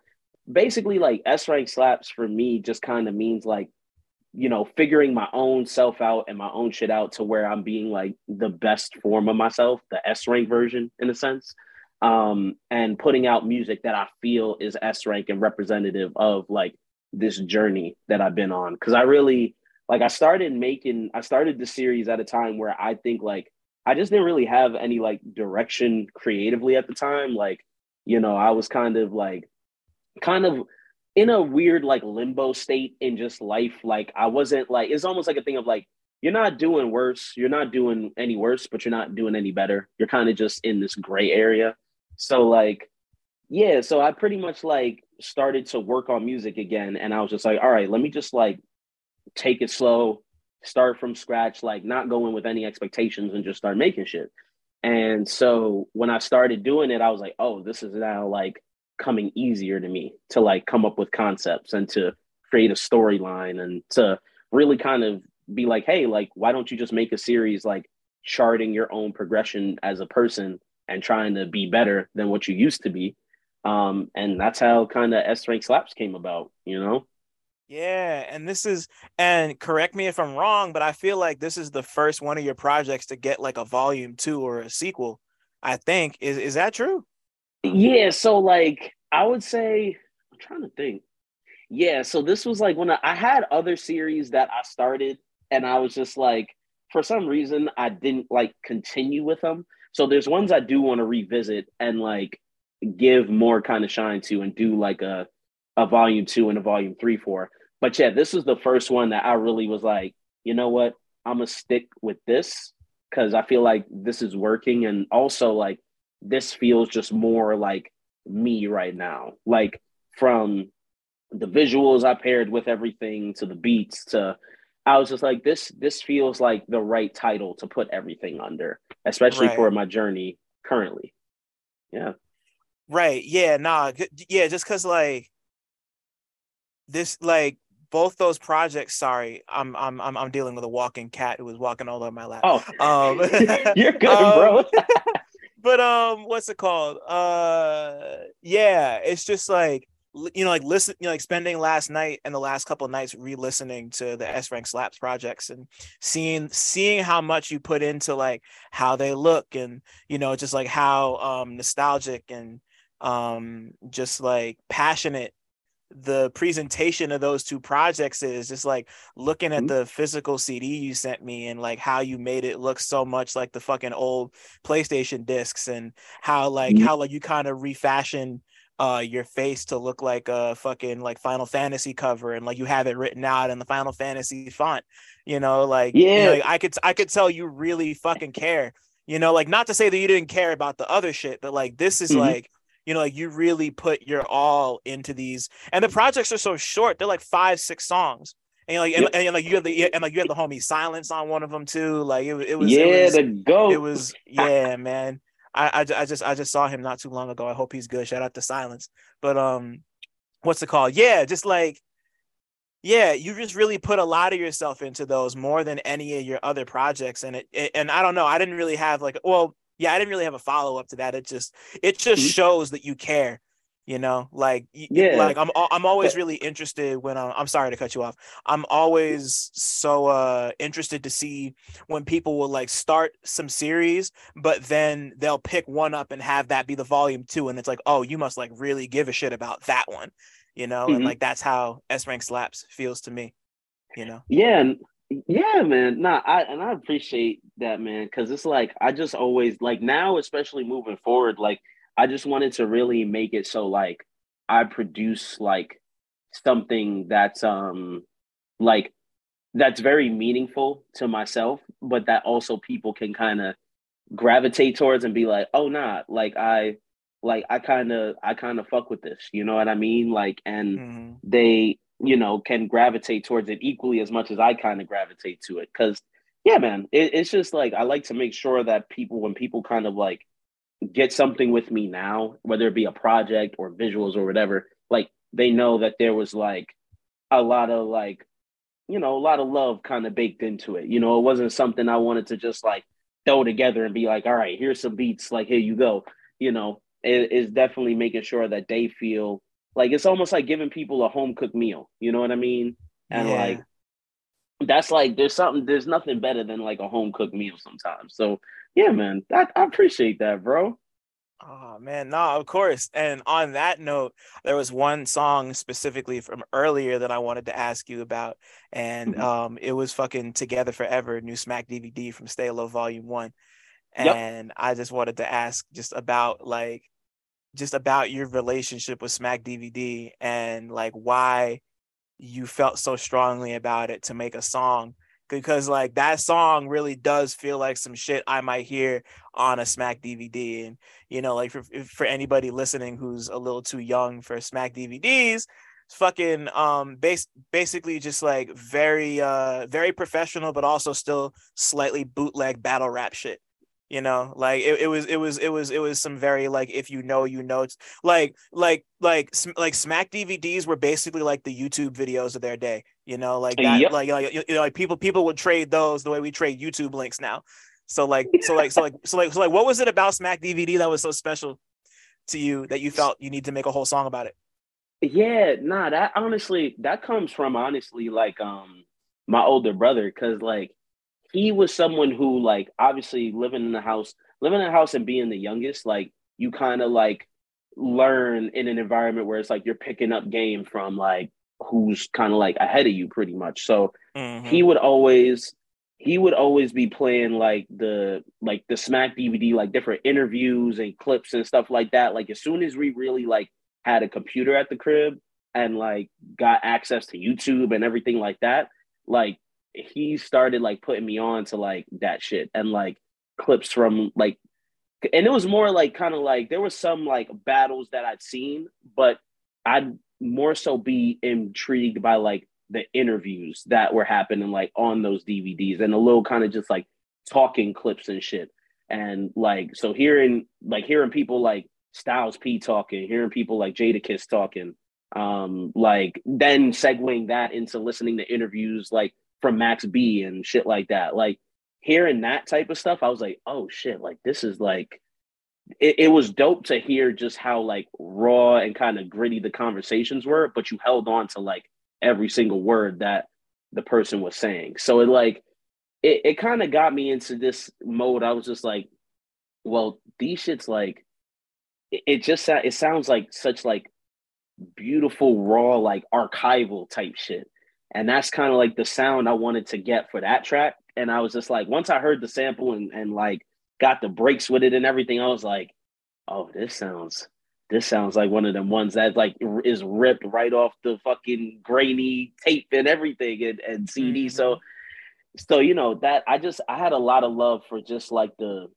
basically, like S rank slaps for me just kind of means like, you know, figuring my own self out and my own shit out to where I'm being like the best form of myself, the S rank version in a sense. Um, and putting out music that I feel is S-rank and representative of like this journey that I've been on. Cause I really, like I started making, I started the series at a time where I think like, I just didn't really have any like direction creatively at the time. Like, you know, I was kind of like, kind of in a weird like limbo state in just life. Like I wasn't like, it's almost like a thing of like, you're not doing worse. You're not doing any worse, but you're not doing any better. You're kind of just in this gray area. So like, yeah, so I pretty much like started to work on music again. And I was just like, all right, let me just like take it slow, start from scratch, like not go in with any expectations and just start making shit. And so when I started doing it, I was like, oh, this is now like coming easier to me to like come up with concepts and to create a storyline and to really kind of be like, hey, like, why don't you just make a series like charting your own progression as a person and trying to be better than what you used to be? Um, and that's how kind of S-Rank Slaps came about, you know? Yeah, and this is, and correct me if I'm wrong, but I feel like this is the first one of your projects to get like a volume two or a sequel, I think. Is is that true? Yeah, so like, I would say, I'm trying to think. Yeah, so this was like when I, I had other series that I started and I was just like, for some reason, I didn't like continue with them. So there's ones I do want to revisit and like give more kind of shine to and do like a, a volume two and a volume three for. But yeah, this is the first one that I really was like, you know what, I'm going to stick with this because I feel like this is working. And also like, this feels just more like me right now. Like from the visuals I paired with everything to the beats to, I was just like, this this feels like the right title to put everything under, especially right. for my journey currently. Yeah. Right. Yeah. Nah. Yeah. Just because like this, like both those projects. Sorry, I'm I'm I'm I'm dealing with a walking cat who was walking all over my lap. Oh, um, you're good, um, bro. But um, what's it called? Uh, yeah. It's just like, you know, like listen, you know, like spending last night and the last couple of nights re-listening to the S-Rank Slaps projects and seeing seeing how much you put into like how they look and, you know, just like how um, nostalgic and um, just like passionate the presentation of those two projects is. Just like looking at the physical C D you sent me and like how you made it look so much like the fucking old PlayStation discs and how like how like you kind of refashioned uh your face to look like a fucking like Final Fantasy cover and like you have it written out in the Final Fantasy font, you know, like yeah, you know, like, I could I could tell you really fucking care, you know, like not to say that you didn't care about the other shit, but like this is mm-hmm. like, you know, like you really put your all into these, and the projects are so short; they're like five, six songs, and like and, yep. and, and like you have the and like you have the homie Silence on one of them too. Like it, it was yeah, it was, the goat. It was yeah, man. I, I I just I just saw him not too long ago. I hope he's good. Shout out to Silence. But um, what's it called? Yeah, just like yeah, you just really put a lot of yourself into those more than any of your other projects, and it, it and I don't know. I didn't really have like well. Yeah, I didn't really have a follow-up to that. It just it just shows that you care, You know, like, yeah. like I'm, I'm always really interested when I'm, I'm sorry to cut you off. I'm always so uh, interested to see when people will like start some series, but then they'll pick one up and have that be the volume two. And it's like, oh, you must like really give a shit about that one, you know? Mm-hmm. And like, that's how S-Rank Slaps feels to me, you know? Yeah. Yeah, man. Nah, I, and I appreciate that, man. Cause it's like, I just always like now, especially moving forward, like, I just wanted to really make it so like I produce like something that's um like that's very meaningful to myself, but that also people can kind of gravitate towards and be like, oh nah, like I like I kind of I kind of fuck with this, you know what I mean? Like, and mm-hmm. they, you know, can gravitate towards it equally as much as I kind of gravitate to it. Cause yeah, man, it, it's just like I like to make sure that people when people kind of like get something with me now, whether it be a project or visuals or whatever, like they know that there was like a lot of like, you know, a lot of love kind of baked into it. You know, it wasn't something I wanted to just like throw together and be like, all right, here's some beats, like here you go. You know, it, it's definitely making sure that they feel like it's almost like giving people a home cooked meal. You know what I mean? And yeah. like that's like there's something there's nothing better than like a home cooked meal sometimes. So yeah, man, that, I appreciate that, bro. Oh, man, no, nah, of course. And on that note, there was one song specifically from earlier that I wanted to ask you about. And mm-hmm. um, it was fucking Together Forever, new Smack D V D from Stay Low Volume one. And yep. I just wanted to ask just about like, just about your relationship with Smack D V D and like why you felt so strongly about it to make a song. Because like that song really does feel like some shit I might hear on a Smack D V D. And, you know, like for, for anybody listening who's a little too young for Smack D V Ds, fucking um base, basically just like very, uh, very professional, but also still slightly bootleg battle rap shit. You know, like it, it was, it was, it was, it was some very like, if you know, you know, it's like, like, like, like Smack D V Ds were basically like the YouTube videos of their day, you know, like, that, yep. like, like, you know, like people, people would trade those the way we trade YouTube links now. So like, so like, so like, so like, so like, what was it about Smack D V D that was so special to you that you felt you need to make a whole song about it? Yeah, nah, that honestly, that comes from honestly, like, um, my older brother. Cause like, he was someone who, like, obviously living in the house, living in the house and being the youngest, like, you kind of, like, learn in an environment where it's, like, you're picking up game from, like, who's kind of, like, ahead of you pretty much. So mm-hmm. he would always, he would always be playing, like, the, like, the Smack D V D, like, different interviews and clips and stuff like that. Like, as soon as we really, like, had a computer at the crib and, like, got access to YouTube and everything like that, like, he started like putting me on to like that shit and like clips from like, and it was more like kind of like there was some like battles that I'd seen, but I'd more so be intrigued by like the interviews that were happening like on those D V Ds and a little kind of just like talking clips and shit. And like, so hearing like hearing people like Styles P talking, hearing people like Jadakiss talking, um, like then segueing that into listening to interviews like from Max B and shit like that. Like hearing that type of stuff, I was like, oh shit, like this is like, it, it was dope to hear just how like raw and kind of gritty the conversations were, but you held on to like every single word that the person was saying. So it like, it, it kind of got me into this mode. I was just like, well, these shit's like, it, it just, it sounds like such like beautiful, raw, like archival type shit. And that's kind of like the sound I wanted to get for that track. And I was just like, once I heard the sample and, and like got the breaks with it and everything, I was like, oh, this sounds, this sounds like one of them ones that like is ripped right off the fucking grainy tape and everything and, and C D. Mm-hmm. So, so, you know, that I just, I had a lot of love for just like the,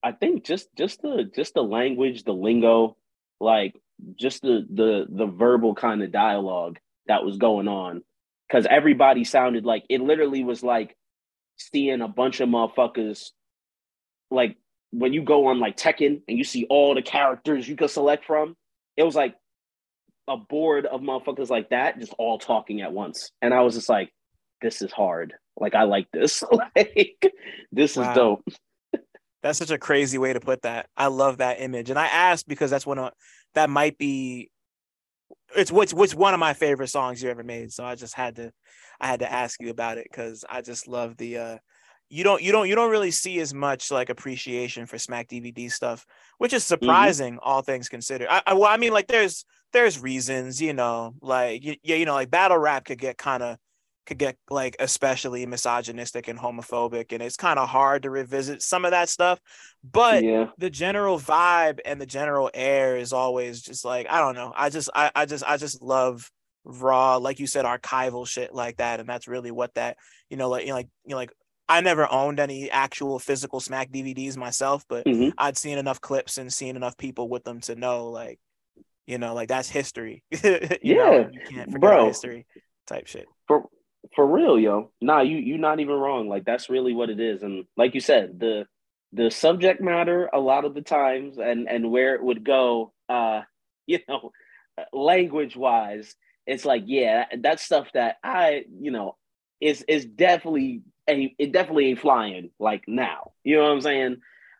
I think just, just the, just the language, the lingo, like just the, the, the verbal kind of dialogue that was going on. Because everybody sounded like, it literally was like seeing a bunch of motherfuckers, like when you go on like Tekken and you see all the characters you could select from, it was like a board of motherfuckers like that, just all talking at once. And I was just like, this is hard. Like, I like this. Like, this wow. is dope. That's such a crazy way to put that. I love that image. And I asked because that's one of that might be it's what's what's one of my favorite songs you ever made. So I just had to I had to ask you about it because I just love the uh you don't you don't you don't really see as much like appreciation for Smack D V D stuff, which is surprising, mm-hmm. all things considered. I, I well, I mean, like there's there's reasons, you know, like yeah, you know, like battle rap could get kind of could get like especially misogynistic and homophobic, and it's kind of hard to revisit some of that stuff, but yeah. the general vibe and the general air is always just like, I don't know, I just I, I just I just love raw, like you said, archival shit like that. And that's really what that, you know, like you know, like you know, like I never owned any actual physical Smack D V Ds myself, but mm-hmm. I'd seen enough clips and seen enough people with them to know, like, you know, like that's history. you yeah, know, you can't forget bro. history type shit. For for real, yo. Nah, you you're not even wrong. Like that's really what it is. And like you said, the the subject matter a lot of the times and and where it would go, uh, you know, language wise, it's like yeah, that's stuff that I you know is is definitely. And it definitely ain't flying like now, you know what I'm saying?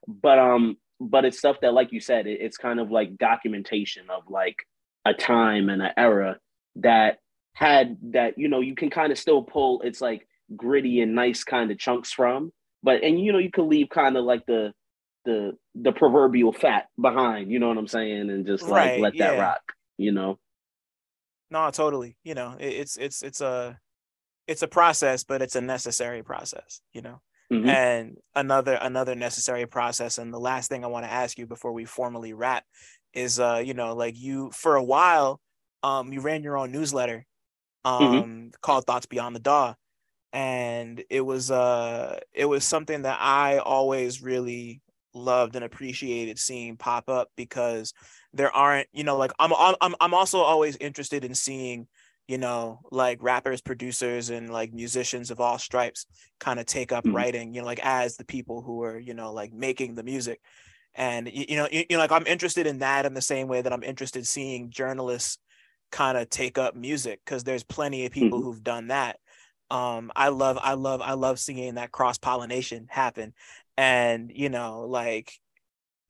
But um, but it's stuff that, like you said, it, it's kind of like documentation of like a time and an era that had that, you know, you can kind of still pull. It's like gritty and nice kind of chunks from, but and you know you can leave kind of like the the the proverbial fat behind, you know what I'm saying, and just like right, let yeah. that rock, you know. No, totally. You know, it, it's it's it's a. Uh... It's a process, but it's a necessary process, you know, mm-hmm. and another another necessary process. And the last thing I want to ask you before we formally wrap is, uh, you know, like you for a while, um, you ran your own newsletter um, mm-hmm. called Thoughts Beyond the Daw. And it was uh, it was something that I always really loved and appreciated seeing pop up because there aren't, you know, like I'm I'm I'm also always interested in seeing, you know, like rappers, producers, and like musicians of all stripes kind of take up mm-hmm. writing, you know, like as the people who are, you know, like making the music. And, you, you know, you, you know, like I'm interested in that in the same way that I'm interested seeing journalists kind of take up music because there's plenty of people mm-hmm. who've done that. Um, I love, I love, I love seeing that cross-pollination happen. And, you know, like,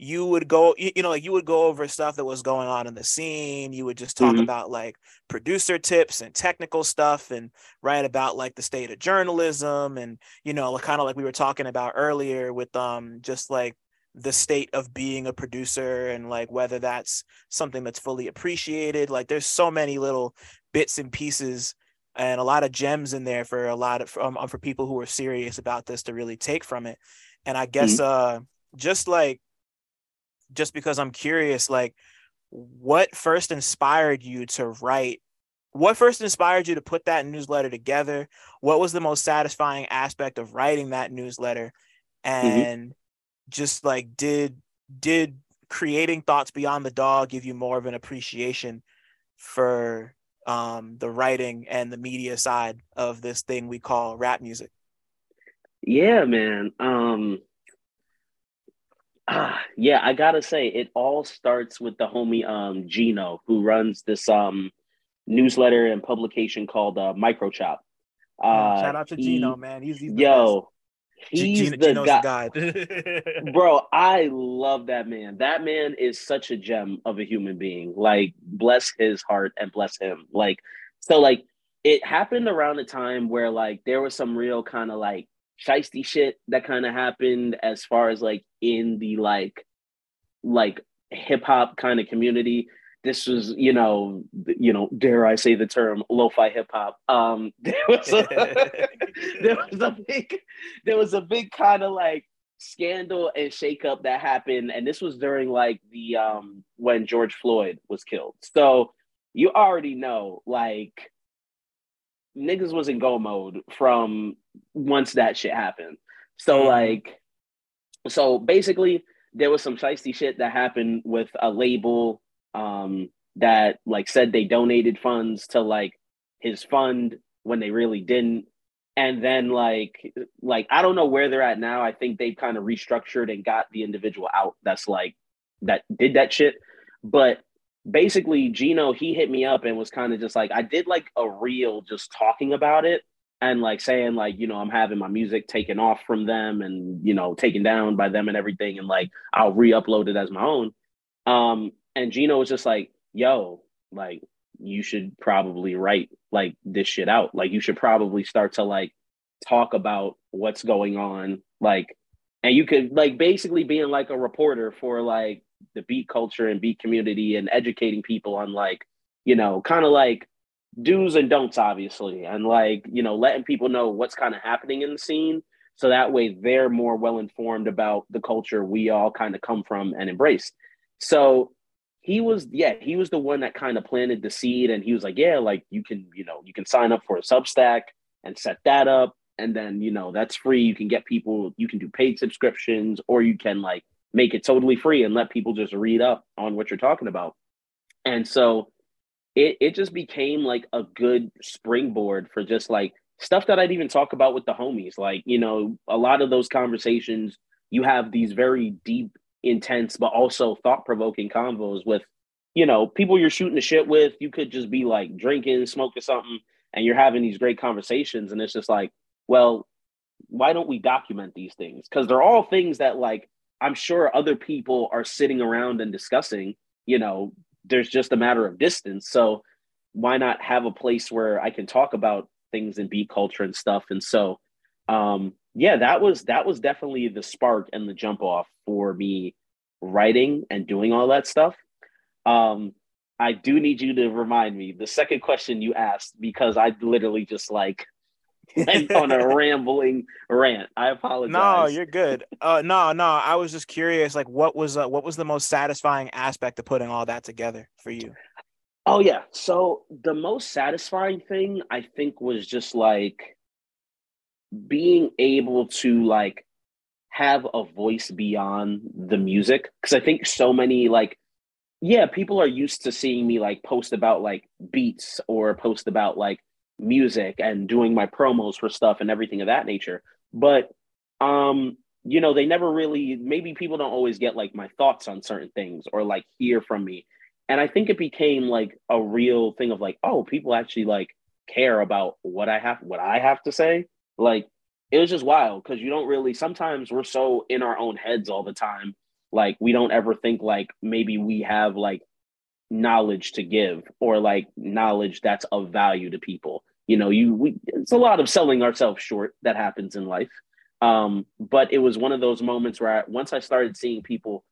you would go, you know, like you would go over stuff that was going on in the scene. You would just talk mm-hmm. about like producer tips and technical stuff and write about like the state of journalism and, you know, kind of like we were talking about earlier with um just like the state of being a producer and like whether that's something that's fully appreciated. Like there's so many little bits and pieces and a lot of gems in there for a lot of um, for people who are serious about this to really take from it. And I guess mm-hmm. uh just like just because I'm curious, like what first inspired you to write? What first inspired you to put that newsletter together? What was the most satisfying aspect of writing that newsletter? And mm-hmm. just like, did, did creating Thoughts Beyond the Daw give you more of an appreciation for um, the writing and the media side of this thing we call rap music? Yeah, man. Um, Ah, yeah, I gotta say, it all starts with the homie um, Gino, who runs this um, newsletter and publication called uh, Microchop. Uh, yeah, shout out to he, Gino, man. He's, he's the yo, best. he's Gino, the Gino's guy, the guy. Bro. I love that man. That man is such a gem of a human being. Like, bless his heart and bless him. Like, so like it happened around a time where like there was some real kind of like shiesty shit that kind of happened as far as like in the like like hip-hop kind of community. This was, you know, you know, dare I say the term lo-fi hip-hop. Um there was a, there was a big there was a big kind of like scandal and shakeup that happened, and this was during like the um when George Floyd was killed. So you already know like niggas was in go mode from once that shit happened. So like, so basically there was some shiesty shit that happened with a label um, that like said they donated funds to like his fund when they really didn't. And then like, like, I don't know where they're at now. I think they've kind of restructured and got the individual out that's like, that did that shit. But basically Gino, he hit me up and was kind of just like, I did like a reel just talking about it. and like saying like, you know, I'm having my music taken off from them and, you know, taken down by them and everything. And like, I'll re-upload it as my own. Um, and Gino was just like, yo, like, you should probably write like this shit out. Like, you should probably start to like talk about what's going on. Like, and you could like basically being like a reporter for like the beat culture and beat community and educating people on like, you know, kind of like do's and don'ts, obviously. And like, you know, letting people know what's kind of happening in the scene. So that way they're more well-informed about the culture we all kind of come from and embraced. So he was, yeah, he was the one that kind of planted the seed. And he was like, yeah, like you can, you know, you can sign up for a Substack and set that up. And then, you know, that's free. You can get people, you can do paid subscriptions, or you can like make it totally free and let people just read up on what you're talking about. And so it, it just became like a good springboard for just like stuff that I'd even talk about with the homies. Like, you know, a lot of those conversations, you have these very deep, intense, but also thought-provoking convos with, you know, people you're shooting the shit with. You could just be like drinking, smoking something, and you're having these great conversations. And it's just like, well, why don't we document these things? Because they're all things that like, I'm sure other people are sitting around and discussing, you know, there's just a matter of distance. So why not have a place where I can talk about things in beat culture and stuff? And so, um, yeah, that was, that was definitely the spark and the jump off for me writing and doing all that stuff. Um, I do need you to remind me the second question you asked, because I literally just like went on a rambling rant. I apologize. No, you're good. Uh, no, no. I was just curious, like what was, uh, what was the most satisfying aspect of putting all that together for you? Oh yeah. So the most satisfying thing I think was just like being able to like have a voice beyond the music. Cause I think so many like, yeah, people are used to seeing me like post about like beats or post about like music and doing my promos for stuff and everything of that nature. But, um, you know, they never really, maybe people don't always get like my thoughts on certain things or like hear from me. And I think it became like a real thing of like, oh, people actually like care about what I have, what I have to say. Like, it was just wild because you don't really, sometimes we're so in our own heads all the time. Like, we don't ever think like maybe we have like knowledge to give or like knowledge that's of value to people. You know, you we, it's a lot of selling ourselves short that happens in life. Um, but it was one of those moments where I, once I started seeing people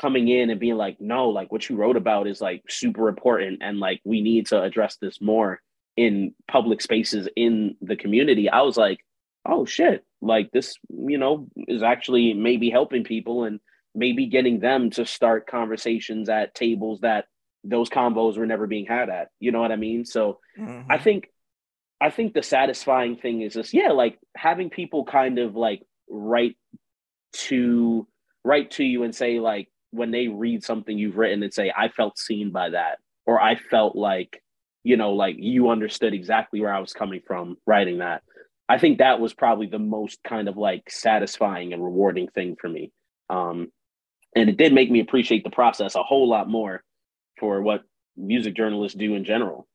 coming in and being like, no, like what you wrote about is like super important. And like, we need to address this more in public spaces in the community. I was like, oh shit, like this, you know, is actually maybe helping people and maybe getting them to start conversations at tables that those combos were never being had at, you know what I mean? So mm-hmm. I think, I think the satisfying thing is just, yeah, like having people kind of like write to, write to you and say like, when they read something you've written and say, I felt seen by that, or I felt like, you know, like you understood exactly where I was coming from writing that. I think that was probably the most kind of like satisfying and rewarding thing for me. Um, and it did make me appreciate the process a whole lot more for what music journalists do in general.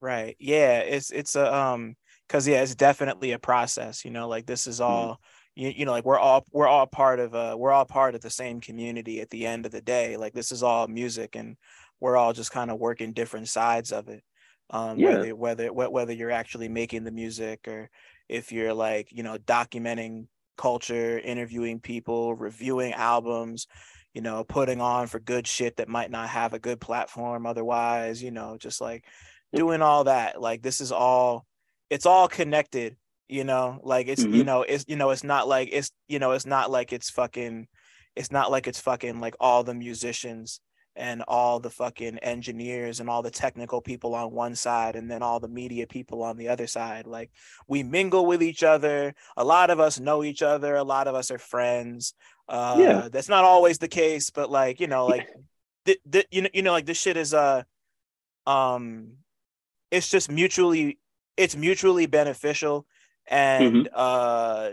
Right. Yeah. It's, it's a, um, cause yeah, it's definitely a process, you know, like this is all, mm-hmm. You, you know, like we're all we're all part of a we're all part of the same community at the end of the day. Like this is all music and we're all just kind of working different sides of it. Um, yeah. Whether, whether whether you're actually making the music or if you're like, you know, documenting culture, interviewing people, reviewing albums, you know, putting on for good shit that might not have a good platform otherwise, you know, just like doing all that. Like this is all, it's all connected. You know, like it's, mm-hmm. you know, it's, you know, it's not like it's, you know, it's not like it's fucking, it's not like it's fucking like all the musicians and all the fucking engineers and all the technical people on one side and then all the media people on the other side. Like we mingle with each other. A lot of us know each other. A lot of us are friends. Uh, yeah. That's not always the case, but like, you know, like, th- th- you know, you know, like this shit is, uh, um, it's just mutually, it's mutually beneficial. And mm-hmm. uh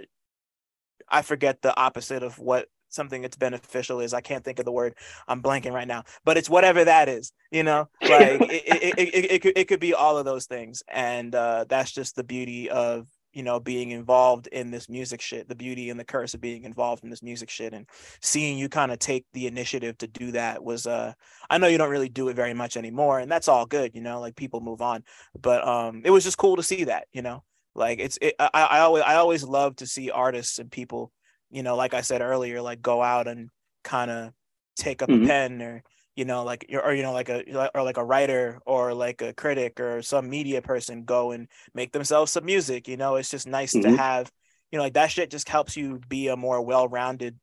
I forget the opposite of what something that's beneficial is. I can't think of the word. I'm blanking right now, but it's whatever that is, you know, like it, it, it, it, it, could, it could be all of those things. And uh, that's just the beauty of, you know, being involved in this music shit, the beauty and the curse of being involved in this music shit. And seeing you kind of take the initiative to do that was, uh, I know you don't really do it very much anymore, and that's all good, you know, like people move on, but um, it was just cool to see that, you know, like it's, it, I, I always, I always love to see artists and people, you know, like I said earlier, like go out and kind of take up mm-hmm. a pen, or, you know, like, or, you know, like a, or like a writer or like a critic or some media person go and make themselves some music, you know. It's just nice mm-hmm. to have, you know, like that shit just helps you be a more well-rounded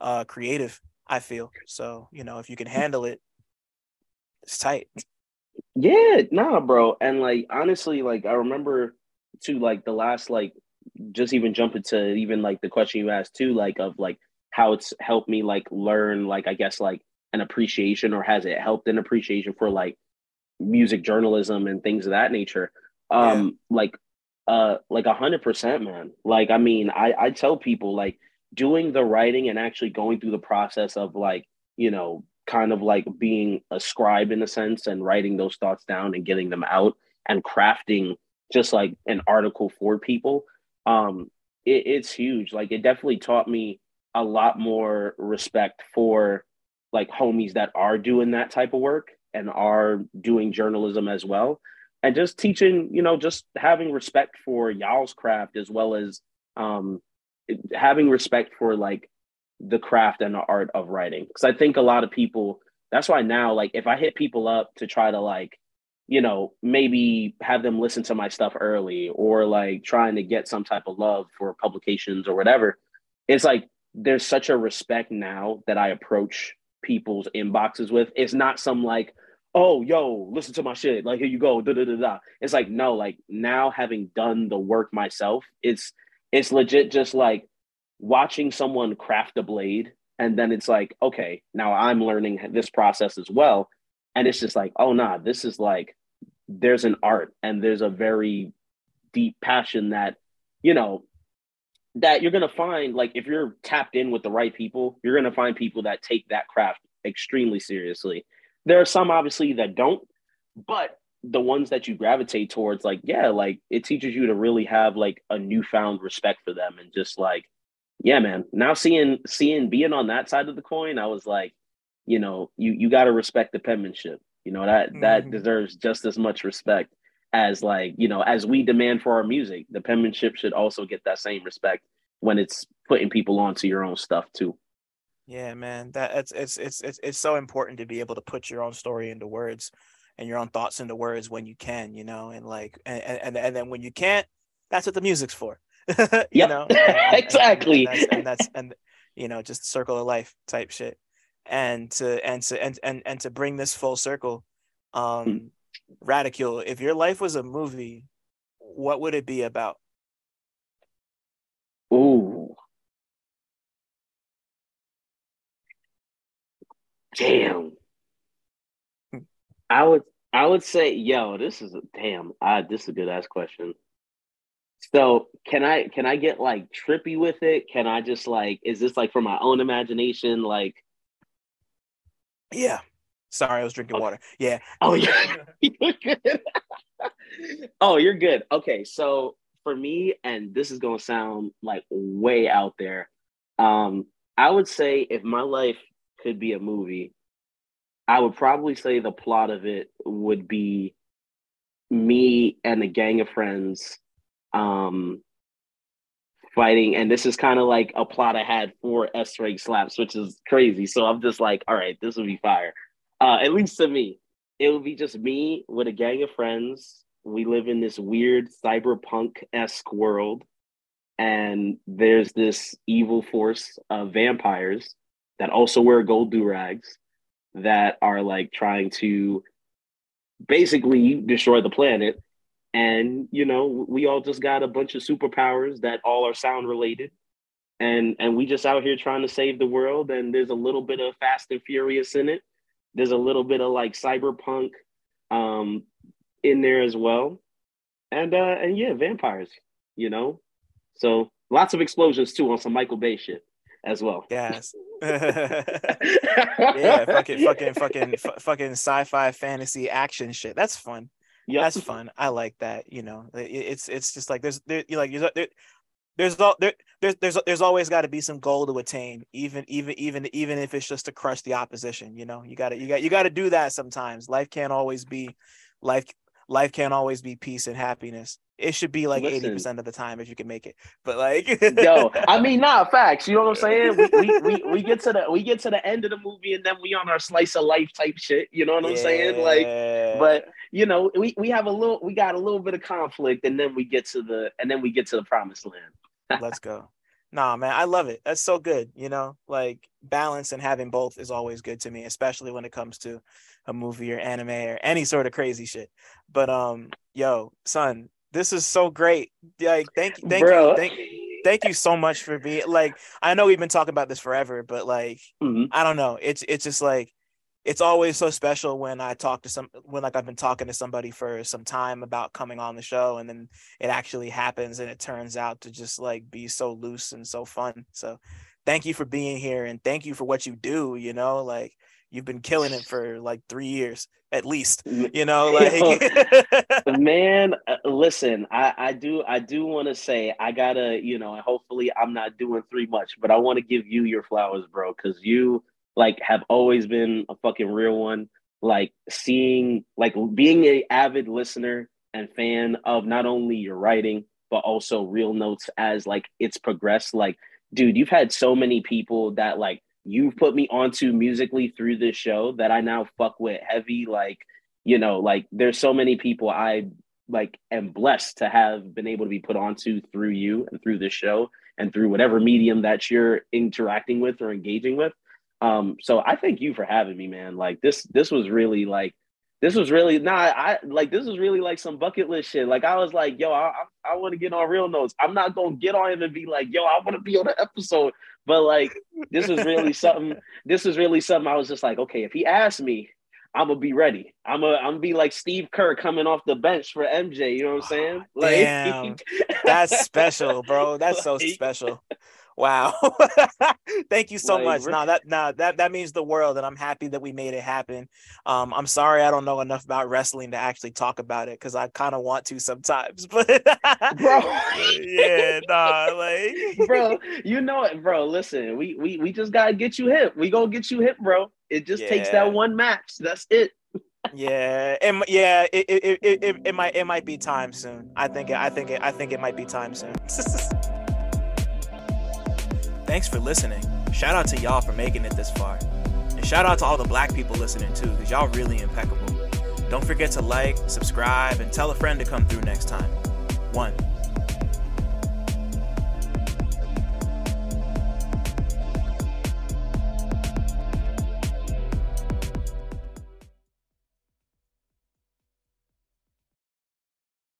uh, creative, I feel. So, you know, if you can handle it, it's tight. Yeah, nah, bro. And like, honestly, like I remember too, like the last, like just even jumping to even like the question you asked too, like of like how it's helped me like learn, like, I guess like an appreciation, or has it helped an appreciation for like music journalism and things of that nature. Um, yeah. Like, uh, like a hundred percent, man. Like, I mean, I, I tell people like doing the writing and actually going through the process of like, you know, kind of like being a scribe in a sense and writing those thoughts down and getting them out and crafting just like an article for people. Um, it, it's huge. Like it definitely taught me a lot more respect for like homies that are doing that type of work and are doing journalism as well. And just teaching, you know, just having respect for y'all's craft, as well as um, having respect for like the craft and the art of writing. Cause I think a lot of people, that's why now, like if I hit people up to try to like, you know, maybe have them listen to my stuff early, or like trying to get some type of love for publications or whatever, it's like, there's such a respect now that I approach people's inboxes with. It's not some like, oh, yo, listen to my shit, like, here you go, da da da da. It's like, no, like now having done the work myself, it's it's legit just like watching someone craft a blade, and then it's like, okay, now I'm learning this process as well. And it's just like, oh nah, this is like, there's an art and there's a very deep passion that, you know, that you're going to find, like, if you're tapped in with the right people, you're going to find people that take that craft extremely seriously. There are some, obviously, that don't, but the ones that you gravitate towards, like, yeah, like, it teaches you to really have, like, a newfound respect for them. And just, like, yeah, man, now seeing, seeing, being on that side of the coin, I was like, you know, you, you got to respect the penmanship. You know, that, mm-hmm. that deserves just as much respect as like, you know, as we demand for our music, the penmanship should also get that same respect when it's putting people onto your own stuff too. Yeah, man, that it's, it's, it's, it's, it's so important to be able to put your own story into words and your own thoughts into words when you can, you know, and like, and, and, and then when you can't, that's what the music's for, you yep. know, and, and, exactly. And, and, that's, and that's, and you know, just circle of life type shit. And to, and to, and, and, and to bring this full circle, um, hmm. Radicule, if your life was a movie, what would it be about? Ooh. Damn. I would I would say, yo, this is a damn, I this is a good ass question. So can I can I get like trippy with it? Can I just like, is this like for my own imagination? Like, yeah. Sorry, I was drinking okay. water. Yeah. Oh, yeah. You're good. Oh, you're good. Okay, so for me, and this is going to sound like way out there, um, I would say if my life could be a movie, I would probably say the plot of it would be me and a gang of friends um, fighting. And this is kind of like a plot I had for S-Rank Slaps, which is crazy. So I'm just like, all right, this would be fire. Uh, at least to me, it would be just me with a gang of friends. We live in this weird cyberpunk-esque world, and there's this evil force of vampires that also wear gold do-rags that are like trying to basically destroy the planet. And, you know, we all just got a bunch of superpowers that all are sound related. And, and we just out here trying to save the world. And there's a little bit of Fast and Furious in it. There's a little bit of like cyberpunk um, in there as well. And uh, and yeah, vampires, you know? So lots of explosions too on some Michael Bay shit. as well. Yes. Yeah, fucking, fucking, fucking, f- fucking sci-fi, fantasy, action shit. That's fun. Yep. That's fun. I like that. You know, it, it's it's just like there's there, you like there's there, there's all there there's there's there's always got to be some goal to attain, even even even even if it's just to crush the opposition. You know, you got to you got you got to do that sometimes. Life can't always be life. Life can't always be peace and happiness. It should be like eighty percent of the time if you can make it. But like, yo, I mean, nah, facts. You know what I'm saying? We, we we we get to the we get to the end of the movie and then we on our slice of life type shit. You know what I'm yeah. saying? Like, but you know, we, we have a little, we got a little bit of conflict, and then we get to the and then we get to the promised land. Let's go. Nah, man, I love it. That's so good. You know, like balance and having both is always good to me, especially when it comes to a movie or anime or any sort of crazy shit. But um, yo, son. This is so great. Like, thank you, thank Bro. you, thank, thank you so much for being like. I know we've been talking about this forever, but like, mm-hmm. I don't know. It's it's just like, it's always so special when I talk to some when like I've been talking to somebody for some time about coming on the show, and then it actually happens, and it turns out to just like be so loose and so fun. So, thank you for being here, and thank you for what you do. You know, like. You've been killing it for like three years at least, you know, like man, listen, I, I do. I do want to say I gotta, you know, and hopefully I'm not doing three much, but I want to give you your flowers, bro. Cause you like have always been a fucking real one, like seeing, like being an avid listener and fan of not only your writing, but also Real Notes as like it's progressed. Like, dude, you've had so many people that like, you've put me onto musically through this show that I now fuck with heavy. Like, you know, like there's so many people I like am blessed to have been able to be put onto through you and through this show and through whatever medium that you're interacting with or engaging with. Um, so I thank you for having me, man. Like this, this was really like, this was really nah, I like, this was really like some bucket list shit. Like I was like, yo, I, I want to get on Real Notes. I'm not going to get on him and be like, yo, I want to be on the episode. But like, this was really something, this was really something I was just like, okay, if he asks me, I'm going to be ready. I'm going I'm to be like Steve Kerr coming off the bench for M J. You know what I'm saying? Like, damn, that's special, bro. That's so special. Wow. Thank you so like, much. Really? No, that no, that that means the world, and I'm happy that we made it happen. Um, I'm sorry I don't know enough about wrestling to actually talk about it because I kind of want to sometimes. But bro, yeah, nah, like bro, you know it, bro. Listen, we we we just gotta get you hip. We gonna get you hip, bro. It just yeah. takes that one match. That's it. yeah, and yeah, it it, it it it might it might be time soon. I think I think I think it might be time soon. Thanks for listening. Shout out to y'all for making it this far. And shout out to all the black people listening too, because y'all really impeccable. Don't forget to like, subscribe, and tell a friend to come through next time. One.